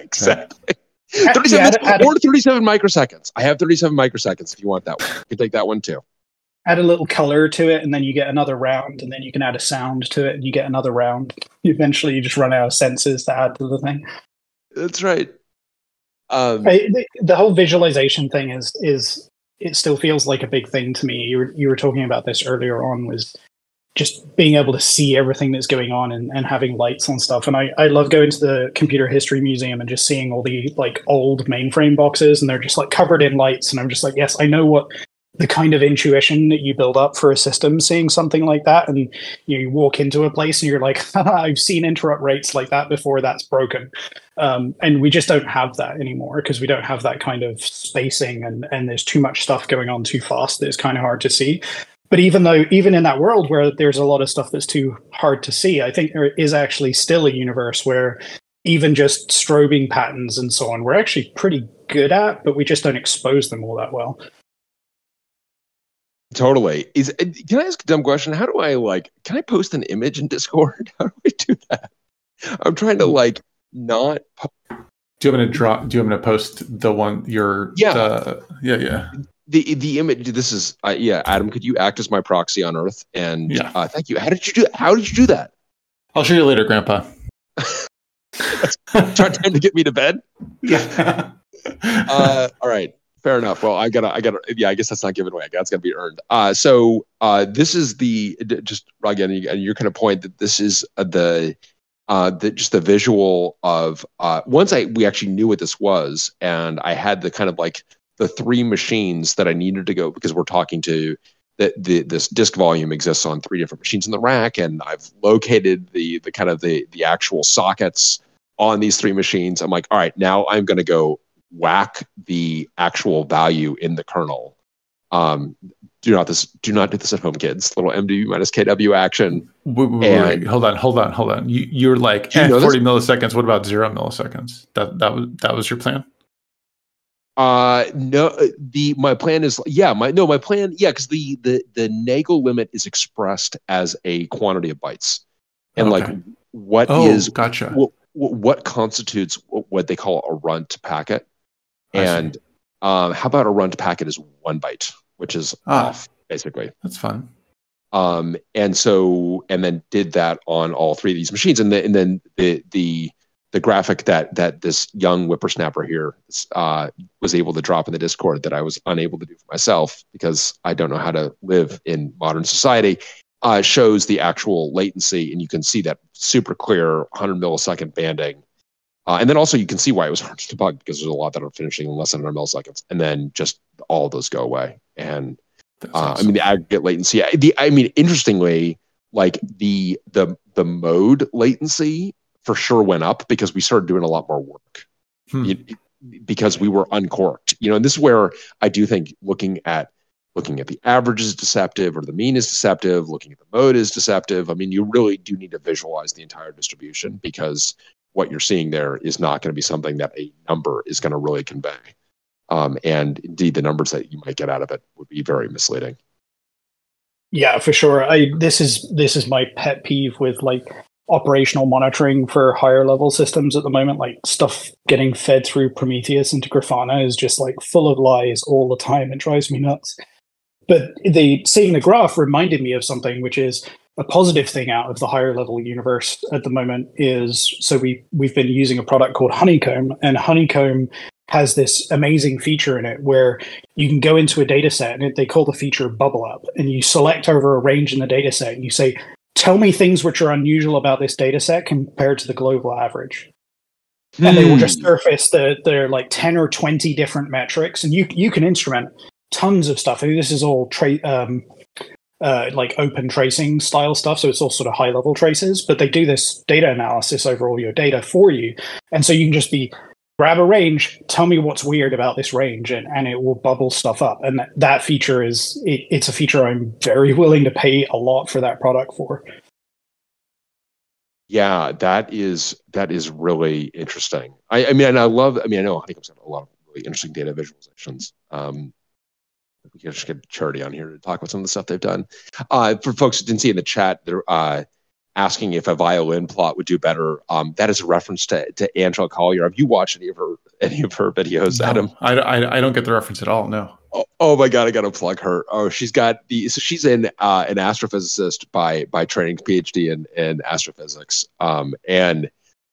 Exactly. Yeah. thirty-seven yeah, minutes, or thirty-seven microseconds. I have thirty-seven microseconds if you want that one. You can take that one too. Add a little color to it, and then you get another round, and then you can add a sound to it, and you get another round. Eventually, you just run out of senses to add to the thing. That's right. Um, I, the, the whole visualization thing is is it still feels like a big thing to me. You were, you were talking about this earlier on, was just being able to see everything that's going on, and, and having lights on stuff. And I, I love going to the Computer History Museum and just seeing all the like old mainframe boxes, and they're just like covered in lights. And I'm just like, yes, I know what the kind of intuition that you build up for a system seeing something like that. And you know, you walk into a place and you're like, I've seen interrupt rates like that before. That's broken. Um, and we just don't have that anymore, because we don't have that kind of spacing, and, and there's too much stuff going on too fast that it's kind of hard to see. But even though, even in that world where there's a lot of stuff that's too hard to see, I think there is actually still a universe where even just strobing patterns and so on, we're actually pretty good at, but we just don't expose them all that well. Totally. Is can I ask a dumb question? How do I like? Can I post an image in Discord? How do I do that? I'm trying to like not. Po- do you want me to drop? Do you want me to post the one? Your yeah the, yeah yeah. The the image. This is uh, yeah. Adam, could you act as my proxy on Earth? And yeah. uh, thank you. How did you do? How did you do that? I'll show you later, Grandpa. That's trying to get me to bed. Yeah. uh, all right. Fair enough. Well, I gotta, I gotta, yeah, I guess that's not given away. That's gotta be earned. Uh, so uh, this is the, just again, you're kind of point that this is the, uh, the just the visual of, uh, once I, we actually knew what this was, and I had the kind of like the three machines that I needed to go, because we're talking to, that the, this disk volume exists on three different machines in the rack, and I've located the, the kind of the, the actual sockets on these three machines. I'm like, all right, now I'm going to go whack the actual value in the kernel. Um, do not this. Do not do this at home, kids. Little M D U minus K W action. Wait, wait, and wait, hold on, hold on, hold on. You, you're like you eh, forty this? milliseconds. What about zero milliseconds? That that was that was your plan. Uh no. The my plan is yeah. My no. My plan yeah. Because the the the Nagle limit is expressed as a quantity of bytes, and okay. like what oh, is gotcha. Well, what constitutes what they call a runt packet, and um, how about a runt packet is one byte, which is ah, off basically. That's fun. Um, and so, and then did that on all three of these machines, and, the, and then the the the graphic that that this young whippersnapper here uh, was able to drop in the Discord that I was unable to do for myself because I don't know how to live in modern society. Uh, shows the actual latency, and you can see that super clear one hundred millisecond banding. Uh, and then also you can see why it was hard to debug, because there's a lot that are finishing in less than one hundred milliseconds. And then just all of those go away. And uh, awesome. I mean, the aggregate latency, the, I mean, interestingly, like the, the, the mode latency for sure went up because we started doing a lot more work hmm. it, because we were uncorked, you know, and this is where I do think looking at Looking at the average is deceptive, or the mean is deceptive. Looking at the mode is deceptive. I mean, you really do need to visualize the entire distribution, because what you're seeing there is not going to be something that a number is going to really convey. Um, and indeed, the numbers that you might get out of it would be very misleading. Yeah, for sure. I, this is this is my pet peeve with like operational monitoring for higher level systems at the moment. Like stuff getting fed through Prometheus into Grafana is just like full of lies all the time. It drives me nuts. But the seeing the graph reminded me of something, which is a positive thing out of the higher level universe at the moment is, so we, we've been using a product called Honeycomb, and Honeycomb has this amazing feature in it where you can go into a data set, and it, they call the feature bubble up, and you select over a range in the data set, and you say, tell me things which are unusual about this data set compared to the global average. Hmm. And they will just surface the, their like ten or twenty different metrics, and you you can instrument tons of stuff. I mean, this is all tra- um, uh, like open tracing style stuff, so it's all sort of high level traces, but they do this data analysis over all your data for you. And so you can just be, grab a range, tell me what's weird about this range, and, and it will bubble stuff up. And that, that feature is, it, it's a feature I'm very willing to pay a lot for that product for. Yeah, that is, that is really interesting. I, I mean, I love, I mean, I know Honeycomb's got a lot of really interesting data visualizations. Um, We can just get Charity on here to talk about some of the stuff they've done. Uh, for folks who didn't see in the chat, they're uh, asking if a violin plot would do better. Um, that is a reference to, to Angela Collier. Have you watched any of her any of her videos, no, Adam? I, I, I don't get the reference at all. No. Oh, oh my God, I got to plug her. Oh, she's got the so she's in uh, an astrophysicist by by training, PhD in in astrophysics, um, and.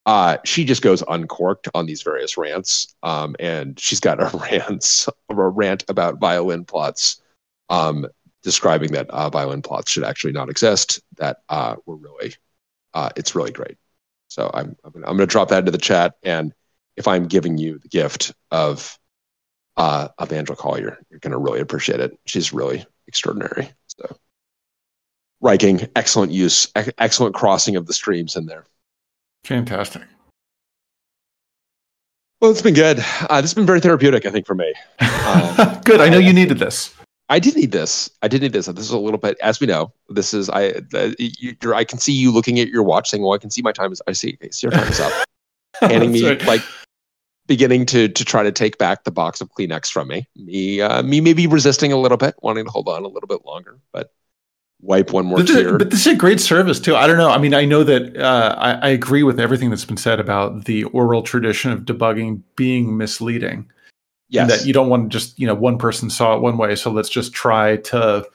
Uh, she just goes uncorked on these various rants, um, and she's got a rant, a rant about violin plots, um, describing that uh, violin plots should actually not exist. That uh, we're really, uh, it's really great. So I'm I'm going to drop that into the chat, and if I'm giving you the gift of uh, of Angela Collier, you're going to really appreciate it. She's really extraordinary. So, Riking, excellent use, e- excellent crossing of the streams in there. Fantastic. Well, it's been good. Uh, this has been very therapeutic, I think, for me. Uh, good. I know you needed this. I did need this. I did need this. This is a little bit, as we know, this is, I uh, you, I can see you looking at your watch saying, well, I can see my time is, I see, I see your time is up. Handing me, right. like, beginning to to try to take back the box of Kleenex from me. Me, uh, me maybe resisting a little bit, wanting to hold on a little bit longer, but wipe one more tear. But this is a great service, too. I don't know. I mean, I know that uh, I, I agree with everything that's been said about the oral tradition of debugging being misleading. Yes. That you don't want to just, you know, one person saw it one way, so let's just try to,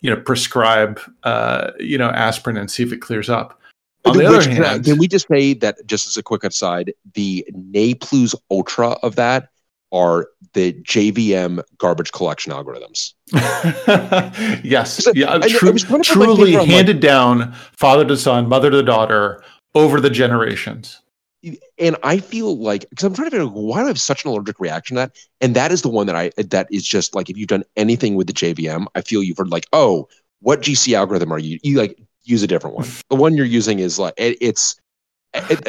you know, prescribe, uh, you know, aspirin and see if it clears up. On the Which, other hand, can we just say that, just as a quick aside, the ne plus ultra of that are the J V M garbage collection algorithms. Yes. Yeah, I, tru- I truly paper, handed like, down father to son, mother to daughter, over the generations. And I feel like, because I'm trying to figure out why do I have such an allergic reaction to that? And that is the one that I, that is just like, if you've done anything with the J V M, I feel you've heard like, oh, what G C algorithm are you? You like use a different one. The one you're using is like, it, it's it,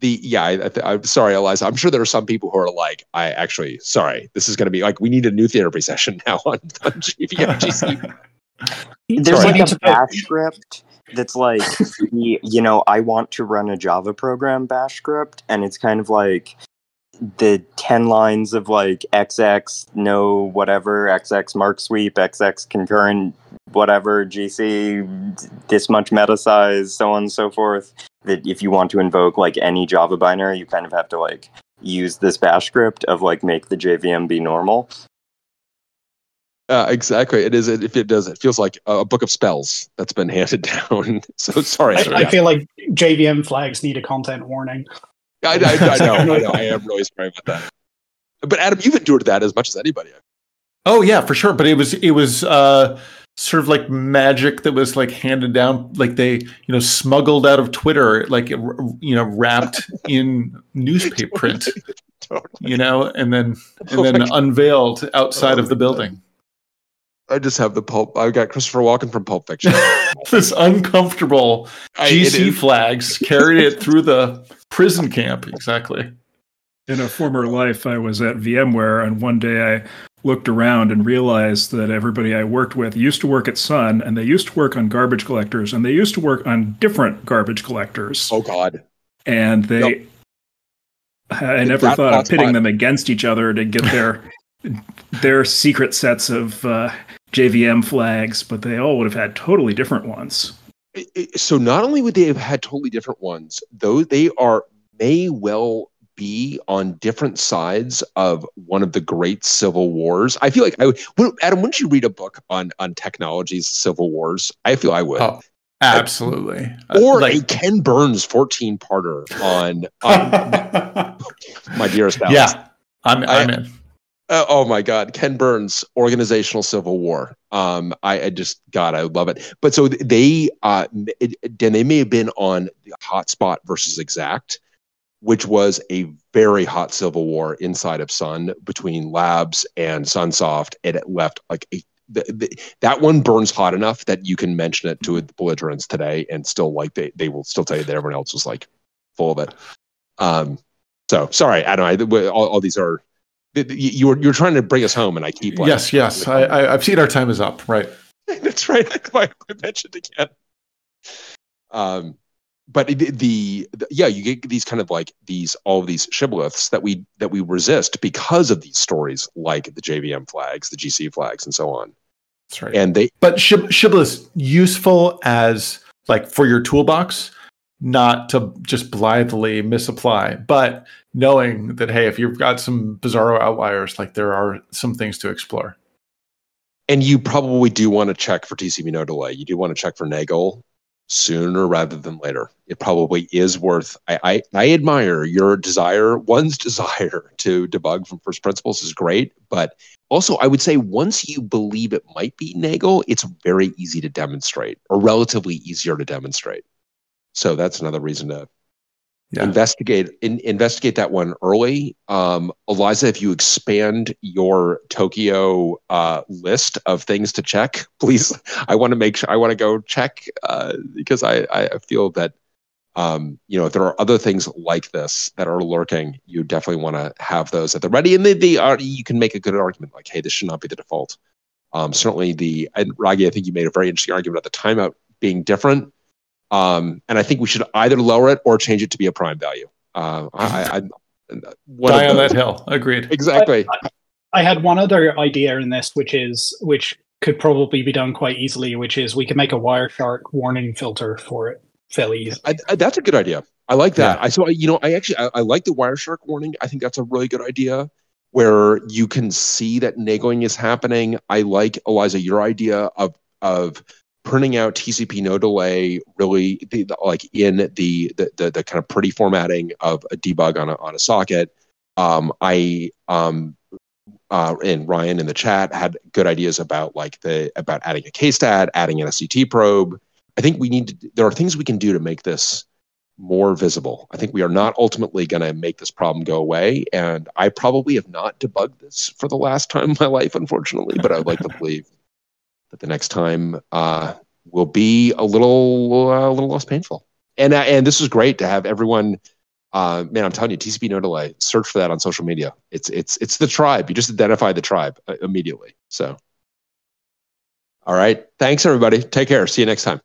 the, yeah, I, I, I'm sorry, Eliza. I'm sure there are some people who are like, I actually, sorry, this is going to be like, we need a new therapy session now on, on G C. There's sorry. Like a bash script that's like, the, you know, I want to run a Java program bash script, and it's kind of like the ten lines of like X X, no whatever, X X mark sweep, X X concurrent, whatever, G C, this much meta size, so on and so forth, that if you want to invoke like any Java binary, you kind of have to like use this bash script of like make the J V M be normal. Uh, exactly. It is. If it does, it feels like a book of spells that's been handed down. So sorry. I, sorry, I yeah. feel like J V M flags need a content warning. I, I, I know. I know. I am really sorry about that. But Adam, you've endured that as much as anybody. Oh yeah, for sure. But it was it was uh, sort of like magic that was like handed down, like they you know smuggled out of Twitter, like you know wrapped in newspaper print, totally. you know, and then and oh then unveiled outside of the building. That. I just have the pulp. I've got Christopher Walken from Pulp Fiction. This uncomfortable G C I, flags carried it through the prison camp. Exactly. In a former life, I was at VMware, and one day I looked around and realized that everybody I worked with used to work at Sun, and they used to work on garbage collectors, and they used to work on different garbage collectors. Oh, God. And they... Nope. I, I never that, thought of pitting fun. them against each other to get their... their secret sets of uh, J V M flags, but they all would have had totally different ones. So not only would they have had totally different ones, though they are may well be on different sides of one of the great civil wars. I feel like I would, Adam, wouldn't you read a book on on technology's civil wars? I feel I would. Oh, absolutely. I, or like, a Ken Burns fourteen-parter on, on my, my dearest balance. Yeah, I'm, I'm I, in. Uh, oh my God, Ken Burns, Organizational Civil War. Um, I, I just, God, I love it. But so they, uh, it, then they may have been on the Hotspot versus Exact, which was a very hot civil war inside of Sun between Labs and Sunsoft, and it left like a, the, the, that one burns hot enough that you can mention it to the belligerents today, and still like they they will still tell you that everyone else was like full of it. Um, so sorry, Adam, I don't know. All, all these are. You were you're trying to bring us home, and I keep like, yes, yes. I, I I've seen our time is up, right? That's right. I mentioned again. Um, but the, the, the yeah, you get these kind of like these all of these shibboleths that we that we resist because of these stories like the J V M flags, the G C flags, and so on. That's right. And they but shib- shibboleths useful as like for your toolbox. Not to just blithely misapply, but knowing that, hey, if you've got some bizarro outliers, like there are some things to explore. And you probably do want to check for T C P no delay. You do want to check for Nagle sooner rather than later. It probably is worth, I, I, I admire your desire. One's desire to debug from first principles is great, but also I would say once you believe it might be Nagle, it's very easy to demonstrate, or relatively easier to demonstrate. So that's another reason to yeah. investigate in, investigate that one early. Um, Eliza, if you expand your Tokio uh, list of things to check, please, I want to make sure I want to go check uh, because I, I feel that um, you know if there are other things like this that are lurking, you definitely want to have those at the ready, and they, they are, you can make a good argument like, hey, this should not be the default. Um, certainly the, and Raghi, I think you made a very interesting argument about the timeout being different. Um, and I think we should either lower it or change it to be a prime value. Uh, I, I, what Die on that hill. Agreed. Exactly. I, I, I had one other idea in this, which is, which could probably be done quite easily, which is we could make a Wireshark warning filter for it fairly easily. I, I, that's a good idea. I like that. Yeah. I so I, you know, I actually I, I like the Wireshark warning. I think that's a really good idea, where you can see that nagling is happening. I like, Eliza, your idea of of printing out T C P no delay, really the, the, like in the, the the the kind of pretty formatting of a debug on a on a socket. Um, I um, uh, and Ryan in the chat had good ideas about like the about adding a K stat, adding an S C T probe. I think we need to. There are things we can do to make this more visible. I think we are not ultimately going to make this problem go away, and I probably have not debugged this for the last time in my life, unfortunately, but I'd like to believe that the next time uh, will be a little uh, a little less painful. And uh, and this is great to have everyone, uh, man, I'm telling you, T C P no delay, search for that on social media. It's it's it's the tribe. You just identify the tribe uh, immediately. So, all right. Thanks, everybody. Take care. See you next time.